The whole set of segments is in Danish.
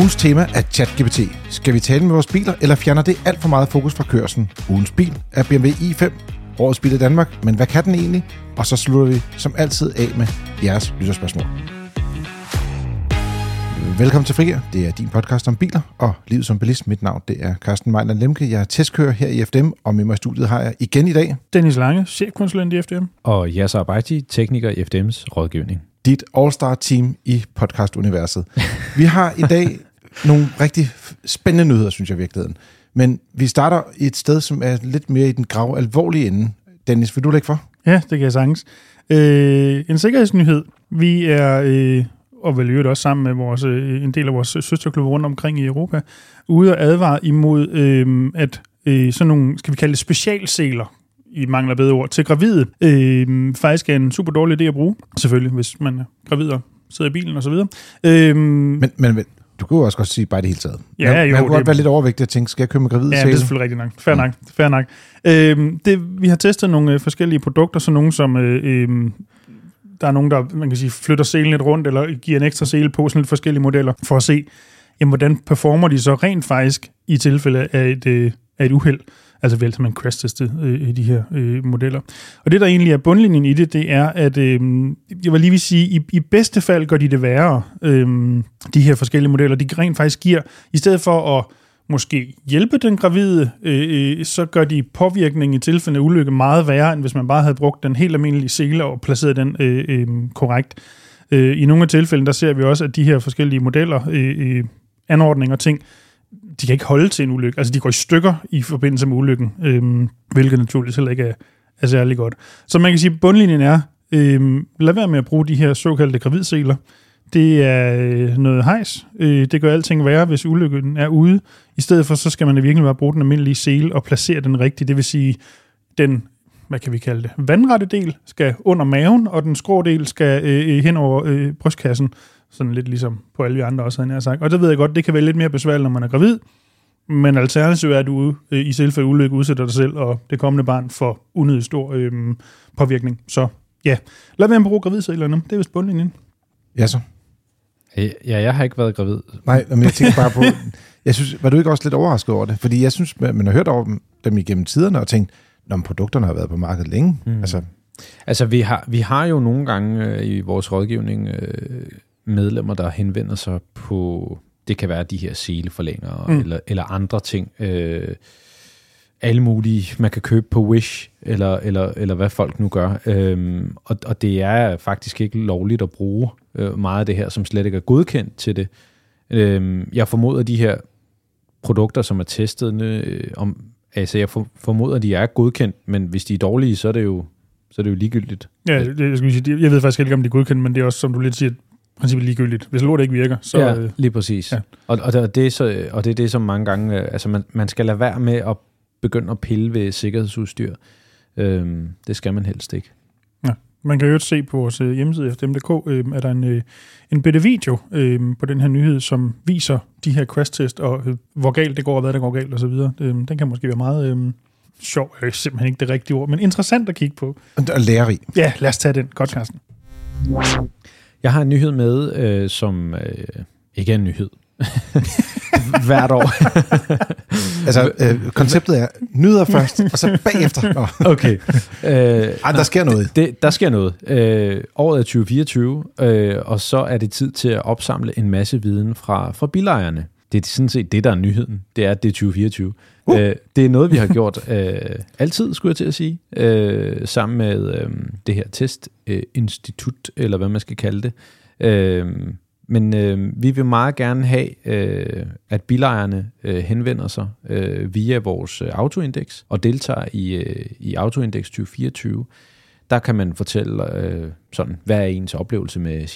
Ugens tema er ChatGPT. Skal vi tale med vores biler, eller fjerner det alt for meget fokus fra kørslen? Ugens bil er BMW i5, årets bil i Danmark, men hvad kan den egentlig? Og så slutter vi som altid af med jeres lytterspørgsmål. Velkommen til Frigir. Det er din podcast om biler og livet som bilist. Mit navn det er Karsten Meyland Lemche. Jeg er testkører her i FDM, og med mig i studiet har jeg igen i dag Dennis Lange, chefkonsulent i FDM. Og Yasser Abaiji, tekniker i FDM's rådgivning. Dit all-star-team i podcastuniverset. Vi har i dag nogle rigtig spændende nyheder, synes jeg i virkeligheden. Men vi starter i et sted, som er lidt mere i den grave alvorlige ende. Dennis, vil du lægge for? Ja, det kan jeg sagtens. En sikkerhedsnyhed. Vi er... og vel øvrigt også sammen med en del af vores søsterklubber rundt omkring i Europa, ude og advare imod, at sådan nogle, skal vi kalde det specialseler, I mangler bedre ord, til gravide, faktisk er en super dårlig idé at bruge. Selvfølgelig, hvis man er gravid og sidder i bilen og så videre. Men du kan jo også godt sige bare det hele taget. Ja, man kunne godt være lidt overvægtig og tænke, skal jeg købe med gravide sele? Ja, det er selvfølgelig rigtig nok. Fair nok. Vi har testet nogle forskellige produkter, så nogle som... Der er nogen, der man kan sige, flytter selen lidt rundt, eller giver en ekstra sele på sådan lidt forskellige modeller, for at se, jamen, hvordan performer de så rent faktisk i tilfælde af et uheld. Altså vel, som man crash-testede i de her modeller. Og det, der egentlig er bundlinjen i det er, at jeg vil lige vil sige, i bedste fald gør de det værre, de her forskellige modeller. De rent faktisk giver, i stedet for at måske hjælpe den gravide, så gør de påvirkningen i tilfælde af ulykke meget værre, end hvis man bare havde brugt den helt almindelige sele og placeret den korrekt. I nogle af tilfælde, der ser vi også, at de her forskellige modeller, anordninger og ting, de kan ikke holde til en ulykke. Altså, de går i stykker i forbindelse med ulykken, hvilket naturligvis heller ikke er særlig godt. Så man kan sige, at bundlinjen er, lad være med at bruge de her såkaldte gravidseler. Det er noget hejs. Det gør alting værre, hvis ulykken er ude. I stedet for, så skal man virkelig bare bruge den almindelige sele og placere den rigtigt. Det vil sige, den, hvad kan vi kalde det, vandrette del skal under maven, og den skrå del skal hen over brystkassen. Sådan lidt ligesom på alle de andre også, havde jeg sagt. Og det ved jeg godt, det kan være lidt mere besværligt, når man er gravid. Men alternativet er, at du i tilfælde ulykke udsætter dig selv og det kommende barn for unødig stor påvirkning. Så ja, lad være med at bruge gravidselerne. Det er vist bundlinjen. Ja, så. Ja, jeg har ikke været gravid. Nej, men jeg tænker bare på... Jeg synes, var du ikke også lidt overrasket over det? Fordi jeg synes, man har hørt over dem igennem tiderne og tænkt, at produkterne har været på markedet længe. Mm. Altså vi har jo nogle gange i vores rådgivning medlemmer, der henvender sig på... Det kan være de her seleforlængere eller andre ting. Alle mulige, man kan købe på Wish, eller hvad folk nu gør. Og det er faktisk ikke lovligt at bruge meget af det her, som slet ikke er godkendt til det. Jeg formoder, de her produkter, som er testet, de er godkendt, men hvis de er dårlige, så er det jo ligegyldigt. Ja, jeg ved faktisk ikke, om de er godkendt, men det er også, som du lidt siger, princippet ligegyldigt. Hvis lort ikke virker, så... Ja, lige præcis. Ja. Og det er det, som mange gange... Altså, man skal lade være med at begynde at pille ved sikkerhedsudstyr. Det skal man helst ikke. Ja. Man kan jo også se på vores hjemmeside FDM.dk, er der en bitte video på den her nyhed, som viser de her crash-test, og hvor galt det går, og hvad der går galt, osv. Den kan måske være meget sjov, er simpelthen ikke det rigtige ord, men interessant at kigge på. Og lærerig. Ja, lad os tage den. Godt, Karsten. Jeg har en nyhed med, som ikke er en nyhed. Hvert år. Altså, konceptet er nyder først, og så bagefter. Okay. Der sker noget. Der sker noget. Året er 2024, og så er det tid til at opsamle en masse viden fra bilejerne. Det er sådan set det, der er nyheden. Det er, at det er 2024. Det er noget, vi har gjort altid, skulle jeg til at sige, sammen med det her testinstitut, eller hvad man skal kalde det. Men vi vil meget gerne have, at bilejerne henvender sig via vores Autoindex og deltager i Autoindex 2024. Der kan man fortælle, hvad er ens oplevelse med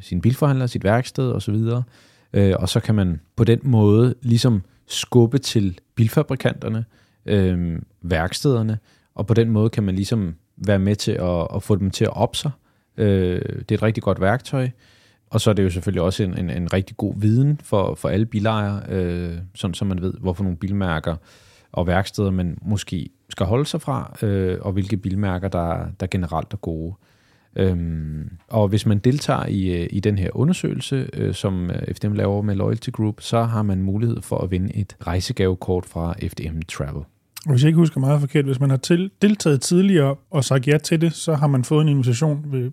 sin bilforhandler, sit værksted osv. Og så kan man på den måde ligesom skubbe til bilfabrikanterne, værkstederne, og på den måde kan man ligesom være med til at få dem til at opse sig. Det er et rigtig godt værktøj. Og så er det jo selvfølgelig også en rigtig god viden for alle bilejere, sådan så man ved, hvorfor nogle bilmærker og værksteder man måske skal holde sig fra, og hvilke bilmærker, der generelt er gode. Og hvis man deltager i den her undersøgelse, som FDM laver med Loyalty Group, så har man mulighed for at vinde et rejsegavekort fra FDM Travel. Hvis jeg ikke husker meget forkert, hvis man har deltaget tidligere og sagt ja til det, så har man fået en invitation,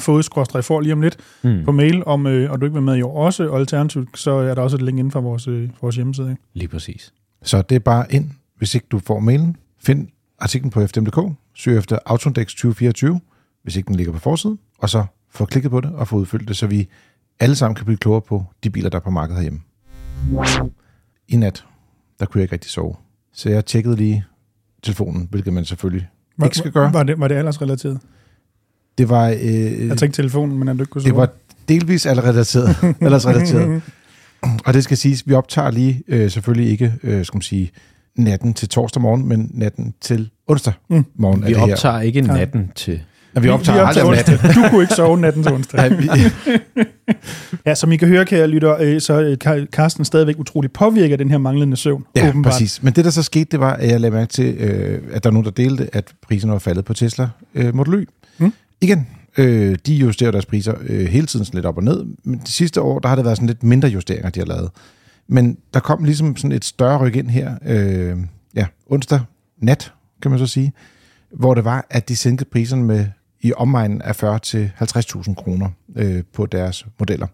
får lige om lidt på mail, og du ikke vil med i år også, og alternativt, så er der også et link inden for vores hjemmeside. Ikke? Lige præcis. Så det er bare ind, hvis ikke du får mailen. Find artiklen på fdm.dk, søg efter Autoindex 2024, hvis ikke den ligger på forsiden, og så få klikket på det og få udfyldt det, så vi alle sammen kan blive klogere på de biler, der er på markedet herhjemme. I nat, der kunne jeg ikke rigtig sove. Så jeg tjekkede lige telefonen, hvilket man selvfølgelig ikke skal gøre. Var det aldersrelateret? Det var... jeg tænkte telefonen, men jeg ikke kunne sove. Det var delvis aldersrelateret. Og det skal siges, vi optager lige selvfølgelig ikke, skal man sige, natten til torsdag morgen, men natten til onsdag morgen. Vi optager ikke natten til... Når vi optager aldrig natten. Du kunne ikke sove natten til onsdag. Nej, ja, som I kan høre, kære lytter, så Karsten stadigvæk utroligt påvirker den her manglende søvn. Ja, åbenbart. Præcis. Men det, der så skete, det var, at jeg lagde mærke til, at der er nogen, der delte, at priserne var faldet på Tesla Model Y. Igen, de justerer deres priser hele tiden lidt op og ned. Men de sidste år, der har det været sådan lidt mindre justeringer, de har lavet. Men der kom ligesom sådan et større ryk ind her, onsdag nat, kan man så sige, hvor det var, at de sænkede priserne med i omegnen af 40 til 50.000 kroner på deres modeller.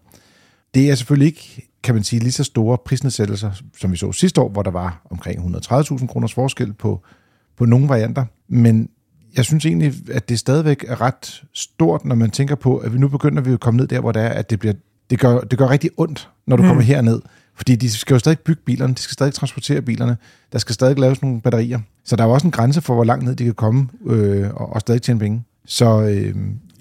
Det er selvfølgelig ikke, kan man sige, lige så store prisnedsættelser, som vi så sidste år, hvor der var omkring 130.000 kroners forskel på nogle varianter. Men jeg synes egentlig, at det stadigvæk er ret stort, når man tænker på, at vi nu begynder at komme ned der, hvor det er, at det gør rigtig ondt, når du kommer herned. Fordi de skal jo stadig bygge bilerne, de skal stadig transportere bilerne, der skal stadig laves nogle batterier. Så der er jo også en grænse for, hvor langt ned de kan komme og stadig tjene penge. Så,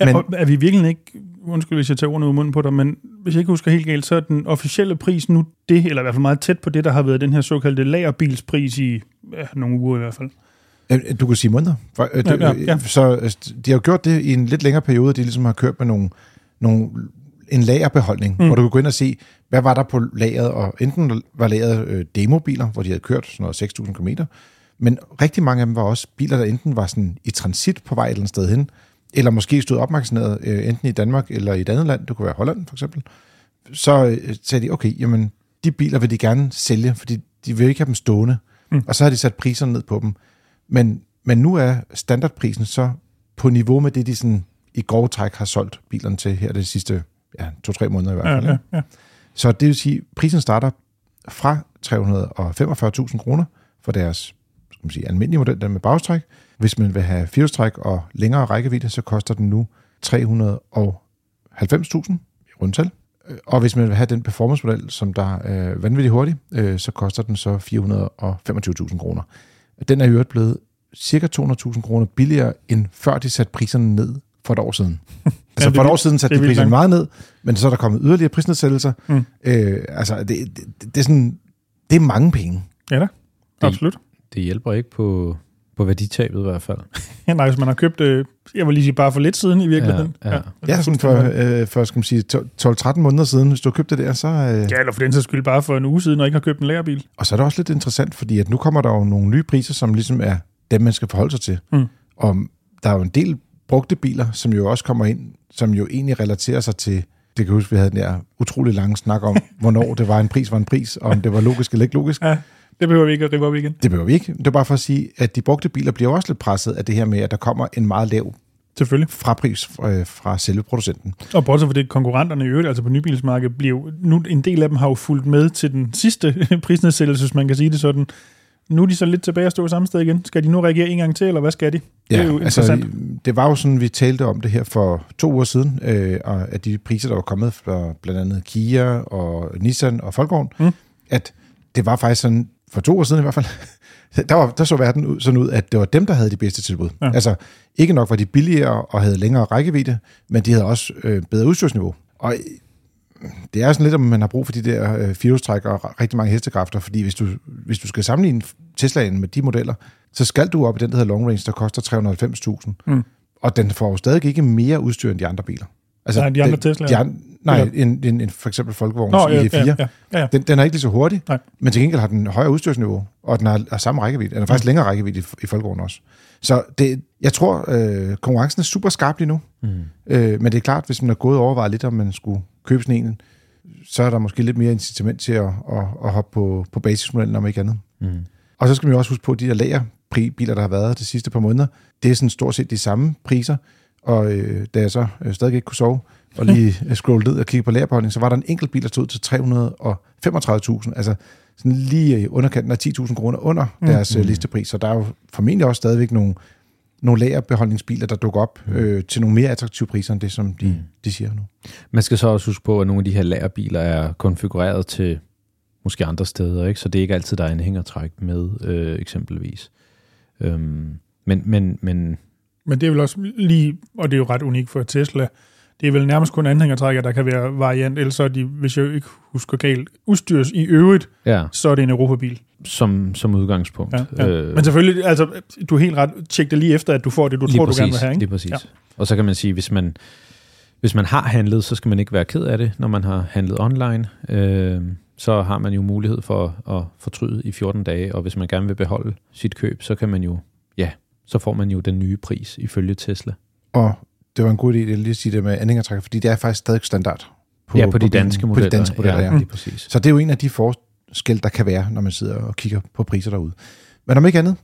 er vi virkelig ikke, undskyld hvis jeg tager ordene ud af munden på dig, men hvis jeg ikke husker helt galt, så er den officielle pris nu det, eller i hvert fald meget tæt på det, der har været den her såkaldte lagerbilspris i nogle uger i hvert fald. Du kan sige måneder. Så de har jo gjort det i en lidt længere periode, de ligesom har kørt med en lagerbeholdning, hvor du kan gå ind og se, hvad var der på lageret, og enten var lageret demobiler, hvor de havde kørt sådan noget 6.000 km, men rigtig mange af dem var også biler, der enten var sådan i transit på vej et eller andet sted hen, eller måske stod opmagasineret enten i Danmark eller i et andet land, det kunne være Holland for eksempel. Så sagde de, okay, jamen, de biler vil de gerne sælge, fordi de vil ikke have dem stående, og så har de sat priserne ned på dem. Men nu er standardprisen så på niveau med det, de sådan i grove træk har solgt bilerne til her det sidste 2-3 måneder i hvert fald. Ja. Så det vil sige, at prisen starter fra 345.000 kroner for deres almindelige model, den med bagstræk. Hvis man vil have firehjulstræk og længere rækkevidde, så koster den nu 390.000 i rundtal. Og hvis man vil have den performance-model, som der er vanvittigt hurtig, så koster den så 425.000 kroner. Den er i øvrigt blevet cirka 200.000 kroner billigere, end før de satte priserne ned for et år siden. Altså for et år siden satte de priserne meget ned, men så er der kommet yderligere prisnedsættelser. Det er sådan, det er mange penge. Ja da, absolut. Det hjælper ikke på værditabet i hvert fald. Ja, nej, hvis man har købt, jeg vil lige sige, bare for lidt siden i virkeligheden. Ja sådan for skal man sige, 12-13 måneder siden, hvis du har købt det der, så... Ja, eller for den sags skyld bare for en uge siden, og ikke har købt en lagerbil. Og så er det også lidt interessant, fordi at nu kommer der jo nogle nye priser, som ligesom er dem, man skal forholde sig til. Og der er jo en del brugte biler, som jo også kommer ind, som jo egentlig relaterer sig til... Det kan jeg huske, vi havde den der utrolig lange snak om, hvornår det var en pris, og om det var logisk eller ikke logisk. Ja, det behøver vi ikke at rive op igen. Det behøver vi ikke. Det er bare for at sige, at de brugte biler bliver også lidt presset af det her med, at der kommer en meget lav frapris fra selve producenten. Og bortset for det, konkurrenterne i øvrigt, altså på nybilsmarkedet, nu en del af dem har jo fulgt med til den sidste prisnedsættelse, hvis man kan sige det sådan. Nu er de så lidt tilbage og stå samme sted igen. Skal de nu reagere en gang til, eller hvad skal de? Det er jo interessant. Altså, det var jo sådan, vi talte om det her for 2 uger siden, og at de priser, der var kommet fra blandt andet Kia og Nissan og Volkswagen, at det var faktisk sådan, for 2 uger siden i hvert fald, der så verden sådan ud, at det var dem, der havde de bedste tilbud. Ja. Altså, ikke nok var de billigere og havde længere rækkevidde, men de havde også bedre udstyrsniveau. Og det er sådan lidt, om man har brug for de der firehjulstræk og rigtig mange hestekræfter, fordi hvis du skal sammenligne Teslaen med de modeller, så skal du op i den, der hedder Long Range, der koster 390.000. Og den får jo stadig ikke mere udstyr end de andre biler. Altså, nej, de andre Teslaer? Nej, en for eksempel Volkswagen i E4. Ja. Den er ikke lige så hurtig, nej. Men til gengæld har den højere udstyrsniveau, og den har samme rækkevidde. Den er faktisk længere rækkevidde i Volkswagen også. Så jeg tror, konkurrencen er super skarp lige nu. Men det er klart, hvis man har gået og overvejet lidt, om man skulle købe sådan en, så er der måske lidt mere incitament til at hoppe på basismodellen, om ikke andet. Og så skal man jo også huske på, at de der lagerbiler, der har været de sidste par måneder, det er sådan stort set de samme priser. Og da jeg så stadig ikke kunne sove, og lige scrollede ned og kiggede på lagerbeholdning, så var der en enkelt bil, der stod til 335.000, altså sådan lige underkanten af 10.000 kroner under deres listepris. Så der er jo formentlig også stadigvæk nogle lagerbeholdningsbiler, der dukker op til nogle mere attraktive priser, end det, som de siger nu. Man skal så også huske på, at nogle af de her lagerbiler er konfigureret til måske andre steder, ikke? Så det er ikke altid, der er en hængertræk med, eksempelvis. Men det er vel også lige, og det er jo ret unikt for Tesla, det er vel nærmest kun anhængertrækker, der kan være variant, ellers er de, hvis jeg ikke husker galt, udstyrs i øvrigt, så er det en Europabil. Som udgangspunkt. Men selvfølgelig, altså, du er helt ret, tjek det lige efter, at du får det, du lige tror, præcis, du gerne vil have. Ikke? Lige præcis. Ja. Og så kan man sige, hvis man har handlet, så skal man ikke være ked af det, når man har handlet online. Så har man jo mulighed for at fortryde i 14 dage, og hvis man gerne vil beholde sit køb, så kan man jo, så får man jo den nye pris ifølge Tesla. Og det var en god idé lige at sige det med anhængertrækker, fordi det er faktisk stadig standard på de danske modeller. Ja, det er præcis. Så det er jo en af de forskel, der kan være, når man sidder og kigger på priser derude. Men om ikke andet,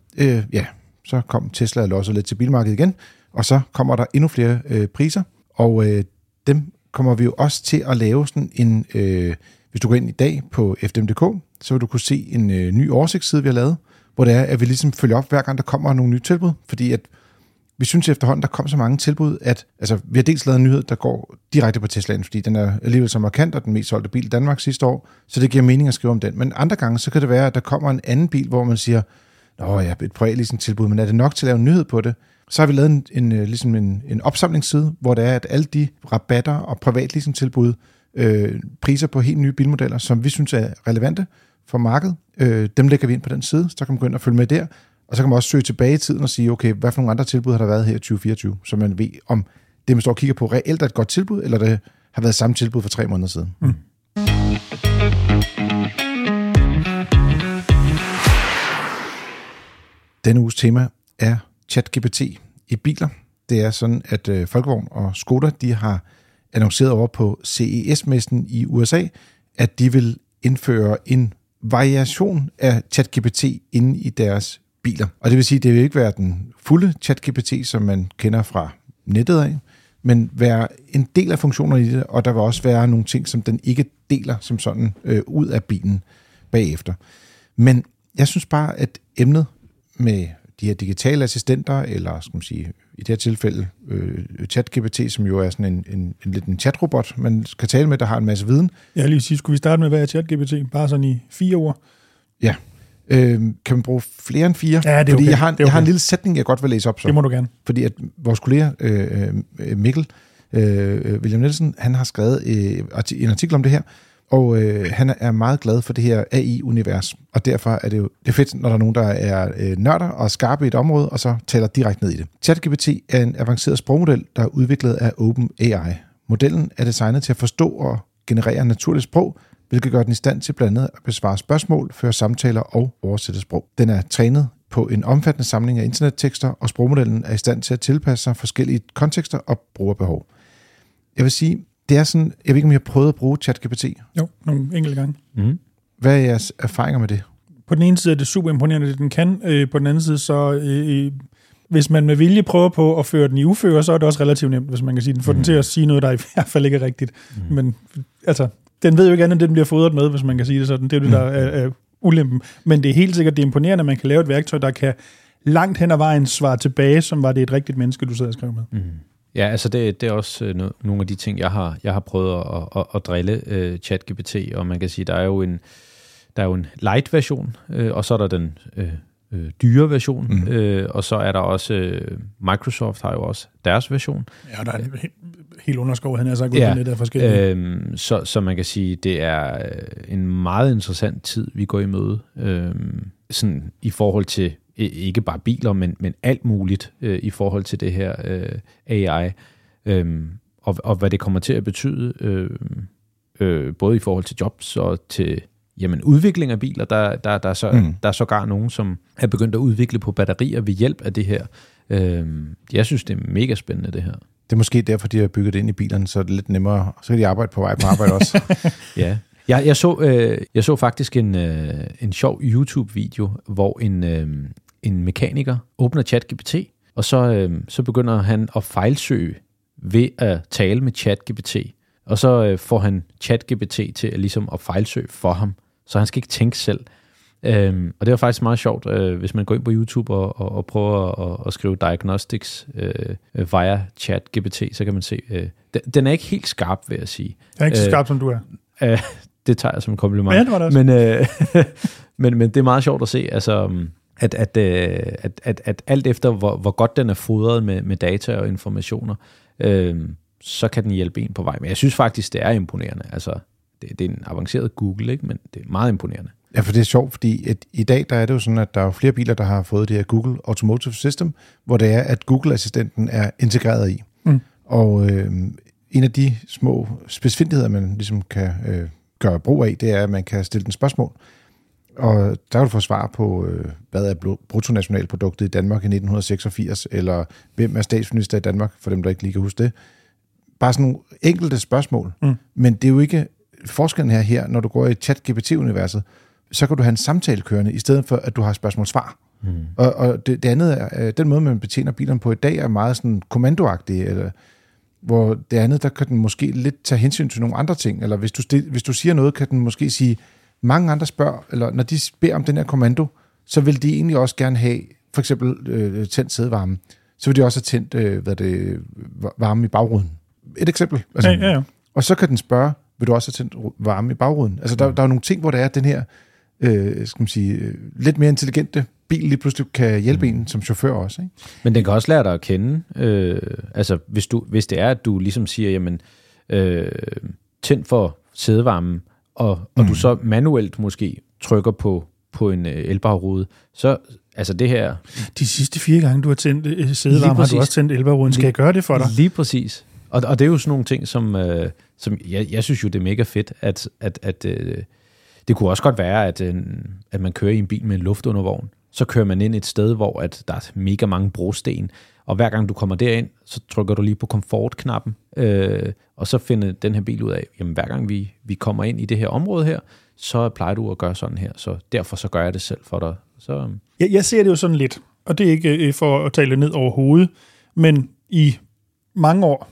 så kom Tesla også lidt til bilmarkedet igen, og så kommer der endnu flere priser, og dem kommer vi jo også til at lave sådan en... Hvis du går ind i dag på FDM.dk, så vil du kunne se en ny oversigtsside, vi har lavet, hvor det er, at vi ligesom følger op, hver gang der kommer nogle nye tilbud, fordi at vi synes efterhånden, der kom så mange tilbud, at altså, vi har dels lavet en nyhed, der går direkte på Teslaen, fordi den er alligevel så markant, og den mest solgte bil i Danmark sidste år, så det giver mening at skrive om den. Men andre gange, så kan det være, at der kommer en anden bil, hvor man siger, et tilbud, men er det nok til at lave en nyhed på det? Så har vi lavet en opsamlingsside, hvor det er, at alle de rabatter og privatleasingtilbud, priser på helt nye bilmodeller, som vi synes er relevante for markedet. Dem lægger vi ind på den side, så kan man gå ind og følge med der, og så kan man også søge tilbage i tiden og sige, okay, hvad for nogle andre tilbud har der været her i 2024, så man ved, om det, man står og kigger på, reelt er et godt tilbud, eller det har været samme tilbud for 3 måneder siden. Denne uges tema er ChatGPT i biler. Det er sådan, at Volkswagen og Skoda, de har annonceret over på CES-messen i USA, at de vil indføre en variation af ChatGPT inde i deres biler. Og det vil sige, at det vil ikke være den fulde ChatGPT, som man kender fra nettet af, men være en del af funktionerne i det, og der vil også være nogle ting, som den ikke deler som sådan ud af bilen bagefter. Men jeg synes bare, at emnet med de her digitale assistenter, eller skal man sige, i det her tilfælde ChatGPT, som jo er sådan en lidt en chatrobot, man kan tale med, der har en masse viden. Ja, lige sige, skulle vi starte med, hvad er ChatGPT? Bare sådan i 4 ord. Ja. Kan man bruge flere end 4? Ja, det er fordi okay. Jeg har en lille sætning, jeg godt vil læse op. Så. Det må du gerne. Fordi at vores kollega Mikkel William Nielsen, han har skrevet en artikel om det her, og han er meget glad for det her AI-univers, og derfor er det jo det er fedt, når der er nogen, der er nørder og skarpe i et område, og så taler direkte ned i det. ChatGPT er en avanceret sprogmodel, der er udviklet af OpenAI. Modellen er designet til at forstå og generere naturligt sprog, hvilket gør den i stand til blandt andet at besvare spørgsmål, føre samtaler og oversætte sprog. Den er trænet på en omfattende samling af internettekster, og sprogmodellen er i stand til at tilpasse sig forskellige kontekster og brugerbehov. Jeg vil sige... Det er sådan, jeg ved ikke, om I har prøvet at bruge ChatGPT? Jo, nogle enkelte gange. Hvad er jeres erfaringer med det? På den ene side er det super imponerende, det den kan. På den anden side, så hvis man med vilje prøver på at føre den i uføre, så er det også relativt nemt, hvis man kan sige den. Få den til at sige noget, der i hvert fald ikke er rigtigt. Men altså, den ved jo ikke andet, end den bliver fodret med, hvis man kan sige det sådan. Det er jo det, der er ulempen. Men det er helt sikkert, det er imponerende, at man kan lave et værktøj, der kan langt hen ad vejen svare tilbage, som var det et rigtigt menneske, du sad og skrev med. Ja, altså det er også nogle af de ting, jeg har prøvet at drille ChatGPT, og man kan sige, der er jo en light version, og så er der den dyre version, og så er der også, Microsoft har jo også deres version. Ja, der er helt underskov, han har sagt, ja, lidt af forskellige. Så man kan sige, det er en meget interessant tid, vi går i møde, sådan i forhold til, ikke bare biler, men alt muligt i forhold til det her AI, og hvad det kommer til at betyde, både i forhold til jobs og til udvikling af biler. Der er sågar nogen, som er begyndt at udvikle på batterier ved hjælp af det her. Jeg synes, det er mega spændende, det her. Det er måske derfor, de har bygget det ind i bilerne, så er det lidt nemmere. Så kan de arbejde på vej på arbejde også. Ja. Jeg så faktisk en sjov YouTube-video, hvor en mekaniker åbner ChatGPT, og så begynder han at fejlsøge ved at tale med ChatGPT. Og så får han ChatGPT til at, ligesom, at fejlsøge for ham, så han skal ikke tænke selv. Og det var faktisk meget sjovt, hvis man går ind på YouTube og prøver at skrive diagnostics via ChatGPT, så kan man se. Den er ikke helt skarp, vil jeg sige. Den er ikke så skarp, som du er. Det tager jeg som kompliment. Ja, det var det også. Men det er meget sjovt at se, altså, at alt efter, hvor godt den er fodret med data og informationer, så kan den hjælpe en på vej. Men jeg synes faktisk, det er imponerende. Altså, det er en avanceret Google, ikke? Men det er meget imponerende. Ja, for det er sjovt, fordi i dag der er det jo sådan, at der er flere biler, der har fået det her Google Automotive System, hvor det er, at Google-assistenten er integreret i. Mm. Og en af de små spidsfindigheder, man ligesom kan gøre brug af, det er, at man kan stille den spørgsmål. Og der kan du få svar på, hvad er bruttonationalproduktet i Danmark i 1986, eller hvem er statsminister i Danmark, for dem, der ikke lige kan huske det. Bare sådan nogle enkelte spørgsmål. Mm. Men det er jo ikke forskellen her, når du går i ChatGPT-universet, så kan du have en samtale kørende, i stedet for, at du har spørgsmål-svar. Mm. Og det andet er, den måde, man betjener bilerne på i dag, er meget sådan kommandoagtig, eller hvor det andet, der kan den måske lidt tage hensyn til nogle andre ting, eller hvis du siger noget, kan den måske sige, mange andre spørger, eller når de beder om den her kommando, så vil de egentlig også gerne have, for eksempel tændt sædevarme, så vil de også have tændt varme i bagruden. Et eksempel. Altså, ja. Og så kan den spørge, vil du også have tændt varme i bagruden? Altså, der er nogle ting, hvor det er, at den her skal man sige, lidt mere intelligente bil lige pludselig kan hjælpe en som chauffør også. Ikke? Men den kan også lære dig at kende. Altså, hvis det er, at du ligesom siger, jamen, tænd for sædevarmen, og du så manuelt måske trykker på en elbarrude, så altså det her... De sidste 4 gange, du har tændt sædevarmen, har du også tændt elbarruden. Skal jeg gøre det for dig? Lige præcis. Og det er jo sådan nogle ting, som jeg synes jo, det er mega fedt, at det kunne også godt være, at man kører i en bil med en luftundervogn, så kører man ind et sted, hvor at der er mega mange brosten, og hver gang du kommer derind, så trykker du lige på komfortknappen, og så finder den her bil ud af, jamen hver gang vi kommer ind i det her område her, så plejer du at gøre sådan her, så derfor så gør jeg det selv for dig. Så... Jeg ser det jo sådan lidt, og det er ikke for at tale ned over hovedet, men i mange år,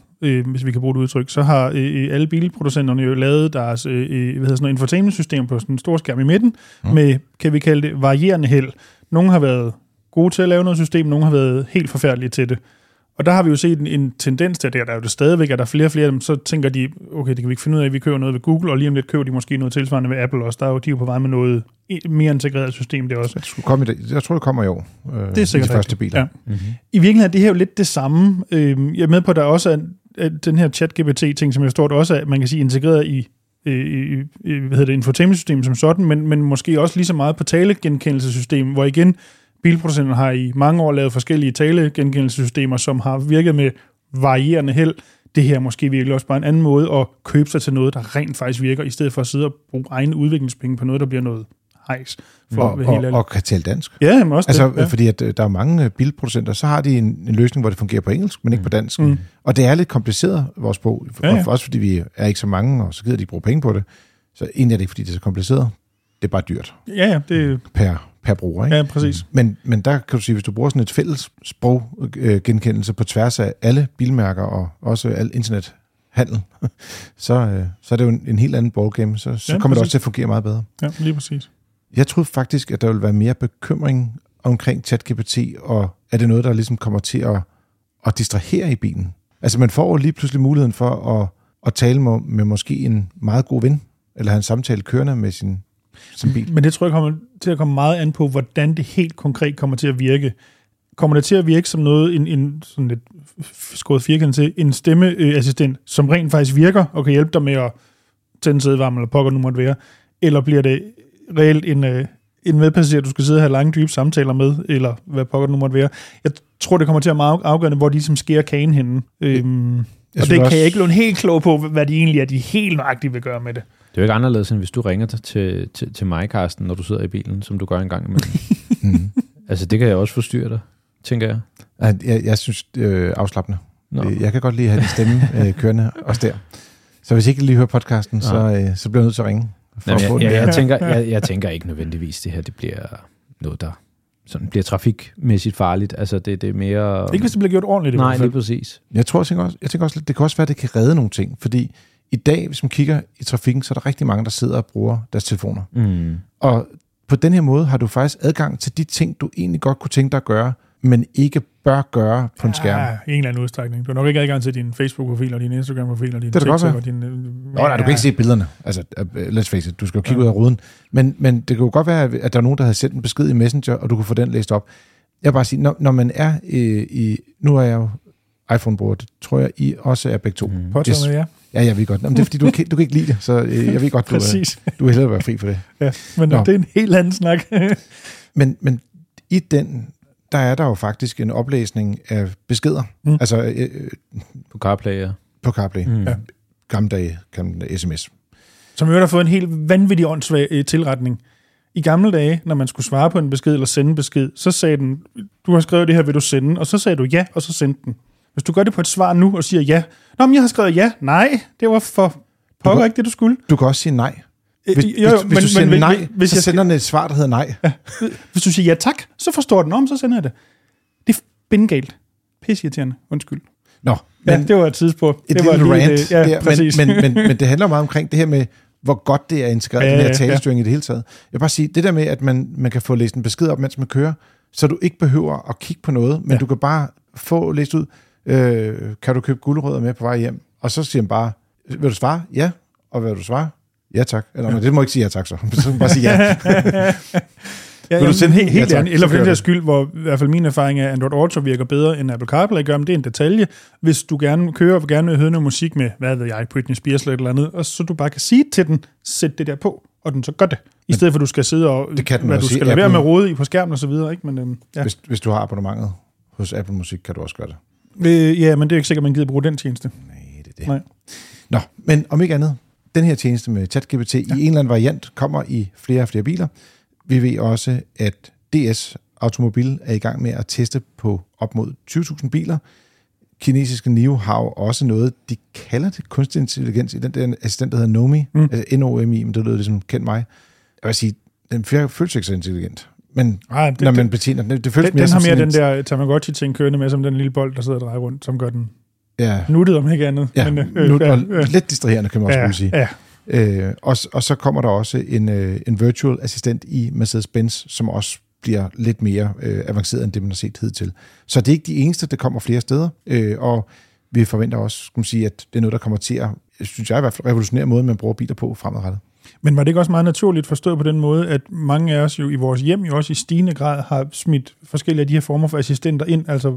hvis vi kan bruge det udtryk, så har alle bilproducenterne jo lavet deres infotainment-system på sådan en stor skærm i midten, med, kan vi kalde det, varierende held. Nogle har været gode til at lave noget system, nogle har været helt forfærdelige til det. Og der har vi jo set en tendens til, at der er jo det stadigvæk, at der er flere og flere af dem, så tænker de, okay, det kan vi ikke finde ud af, vi køber noget ved Google, og lige om lidt køber de måske noget tilsvarende ved Apple også. Der er jo, de er jo på vej med noget mere integreret system, det også. Jeg tror, det kommer i år. Det er sikkert de første biler. Ja. Mm-hmm. I virkeligheden er det her jo lidt det samme. Jeg er med på, at der også er den her ChatGPT-ting, som jeg stort også er, man kan sige, integreret i infotainment-systemet som sådan, men måske også lige så meget på talegenkendelsessystemet, hvor igen bilproducenter har i mange år lavet forskellige talegenkendelsessystemer, som har virket med varierende held. Det her måske virkelig også bare en anden måde at købe sig til noget, der rent faktisk virker, i stedet for at sidde og bruge egne udviklingspenge på noget, der bliver noget hejs. Og kan tale dansk. Ja, men også altså, det. Ja. Fordi at der er mange bilproducenter, så har de en løsning, hvor det fungerer på engelsk, men ikke på dansk. Mm. Og det er lidt kompliceret, vores sprog. Ja. Også fordi vi er ikke så mange, og så gider de ikke bruge penge på det. Så egentlig er det ikke, fordi det er så kompliceret. Det er bare dyrt. Ja, det... Per bruger, ikke? Ja, præcis. Men der kan du sige, hvis du bruger sådan et fælles sproggenkendelse på tværs af alle bilmærker og også al internethandel, så er det jo en helt anden ballgame, så ja, kommer præcis. Det også til at fungere meget bedre. Ja, lige præcis. Jeg troede faktisk, at der ville være mere bekymring omkring ChatGPT, og er det noget, der ligesom kommer til at distrahere i bilen? Altså, man får jo lige pludselig muligheden for at tale med måske en meget god ven, eller have en samtale kørende med sin... Men det tror jeg kommer til at komme meget an på, hvordan det helt konkret kommer til at virke. Kommer det til at virke som noget, en sådan lidt skåret firkant til, en stemmeassistent, som rent faktisk virker og kan hjælpe dig med at tænde sædevarme eller pokker, nu måtte være? Eller bliver det reelt en medpassager, du skal sidde og have lange, dybe samtaler med, eller hvad pokker, nu måtte være? Jeg tror, det kommer til at være afgørende, hvor de som skærer kagen henne. Og det også... kan jeg ikke låne helt klog på, hvad det egentlig er, de helt nøjagtigt vil gøre med det. Det er jo ikke anderledes, end hvis du ringer til mig, Karsten, når du sidder i bilen, som du gør en gang imellem. Altså, det kan jeg også forstyrre dig, tænker jeg. Jeg synes, det er afslappende. Nå. Jeg kan godt lide at have din stemme kørende også der. Så hvis I ikke lige hører podcasten, så bliver jeg nødt til at ringe. Jeg tænker ikke nødvendigvis, det her det bliver noget, der sådan bliver trafikmæssigt farligt. Altså, det er mere... Ikke hvis det bliver gjort ordentligt. I nej, lige præcis. Jeg tænker også, det kan også være, at det kan redde nogle ting, fordi i dag, hvis man kigger i trafikken, så er der rigtig mange, der sidder og bruger deres telefoner. Mm. Og på den her måde har du faktisk adgang til de ting, du egentlig godt kunne tænke dig at gøre, men ikke bør gøre på en skærm. Ja, i en eller anden udstrækning. Du har nok ikke adgang til din Facebook-profil, og din Instagram-profil, og din TikTok, og din... Nej, du kan ikke se billederne. Altså, let's face it, du skal jo kigge ud af ruden. Men det kan jo godt være, at der er nogen, der havde sendt en besked i Messenger, og du kunne få den læst op. Jeg vil bare sige, når man er i... Nu er jeg jo iPhone-bruger, det tror jeg, I også er begge to. Mm. Påtømmet, ja. Ja, jeg ved godt. Jamen, det er, fordi du kan ikke lide det, så jeg ved godt, du vil hellere være fri for det. Ja, men det er en helt anden snak. men i den... Der er der jo faktisk en oplæsning af beskeder. Mm. Altså, på Carplay, ja. På Carplay. Mm. Ja. Gamle dage, sms. Som jo har fået en helt vanvittig åndssvag tilretning. I gamle dage, når man skulle svare på en besked eller sende en besked, så sagde den, du har skrevet det her, vil du sende? Og så sagde du ja, og så sendte den. Hvis du gør det på et svar nu og siger ja. Nå, men jeg har skrevet ja. Nej, det var for pokker ikke det, du skulle. Du kan også sige nej. Hvis du siger nej, så sender den et svar, der hedder nej. Ja. Hvis du siger ja tak, så forstår den om, så sender jeg det. Det er bindegalt. Pisseirriterende. Undskyld. Nå. Ja, det var et tidspunkt. Men det handler meget omkring det her med, hvor godt det er indskrevet, den her talestyring i det hele taget. Jeg vil bare sige, det der med, at man kan få læst en besked op, mens man kører, så du ikke behøver at kigge på noget, men du kan bare få læst ud, kan du købe gulerødder med på vej hjem? Og så siger man bare, vil du svare? Ja. Og hvad vil du svare? Ja tak. Eller det må jeg ikke sige ja tak så. Så bare sige ja. Vil du sende helt ja, tak, eller for den der skyld, hvor i hvert fald min erfaring er, at Android Auto virker bedre end Apple CarPlay gør, men det er en detalje. Hvis du gerne kører og gerne vil høre noget musik med, hvad ved jeg, Britney Spears eller et eller andet, og så du bare kan sige til den, sæt det der på, og den så gør det. I stedet for, at du skal sidde og hvad du skal levere med rode i på skærmen og så videre. Ikke? Men, hvis du har abonnementet hos Apple Musik, kan du også gøre det. Men det er jo ikke sikkert, man gider bruge den tjeneste. Nej, det er det. Nej. Nå, men om ikke andet, den her tjeneste med ChatGPT i en eller anden variant kommer i flere og flere biler. Vi ved også, at DS Automobil er i gang med at teste på op mod 20.000 biler. Kinesiske NIO har også noget, de kalder det kunstig intelligens i den der assistent, der hedder Nomi. Mm. Altså NOMI, men det lyder ligesom kendt mig. Jeg vil sige, den føles ikke så intelligent. Men når man betjener den, det føles mere som sådan en... Den har mere den der Tamagotchi-ting kørende med, som den lille bold, der sidder og drejer rundt, som gør den... Ja. Nuttet om ikke andet. Ja, men, lidt distraherende, kan man også sige. Ja. Og så kommer der også en virtual assistent i Mercedes-Benz, som også bliver lidt mere avanceret, end det man har set hidtil. Så det er ikke de eneste, der kommer flere steder, og vi forventer også, skal man sige, at det er noget, der kommer til at, synes jeg i hvert fald, revolutionere måden, man bruger biler på fremadrettet. Men var det ikke også meget naturligt forstået på den måde, at mange af os jo i vores hjem jo også i stigende grad har smidt forskellige af de her former for assistenter ind, altså...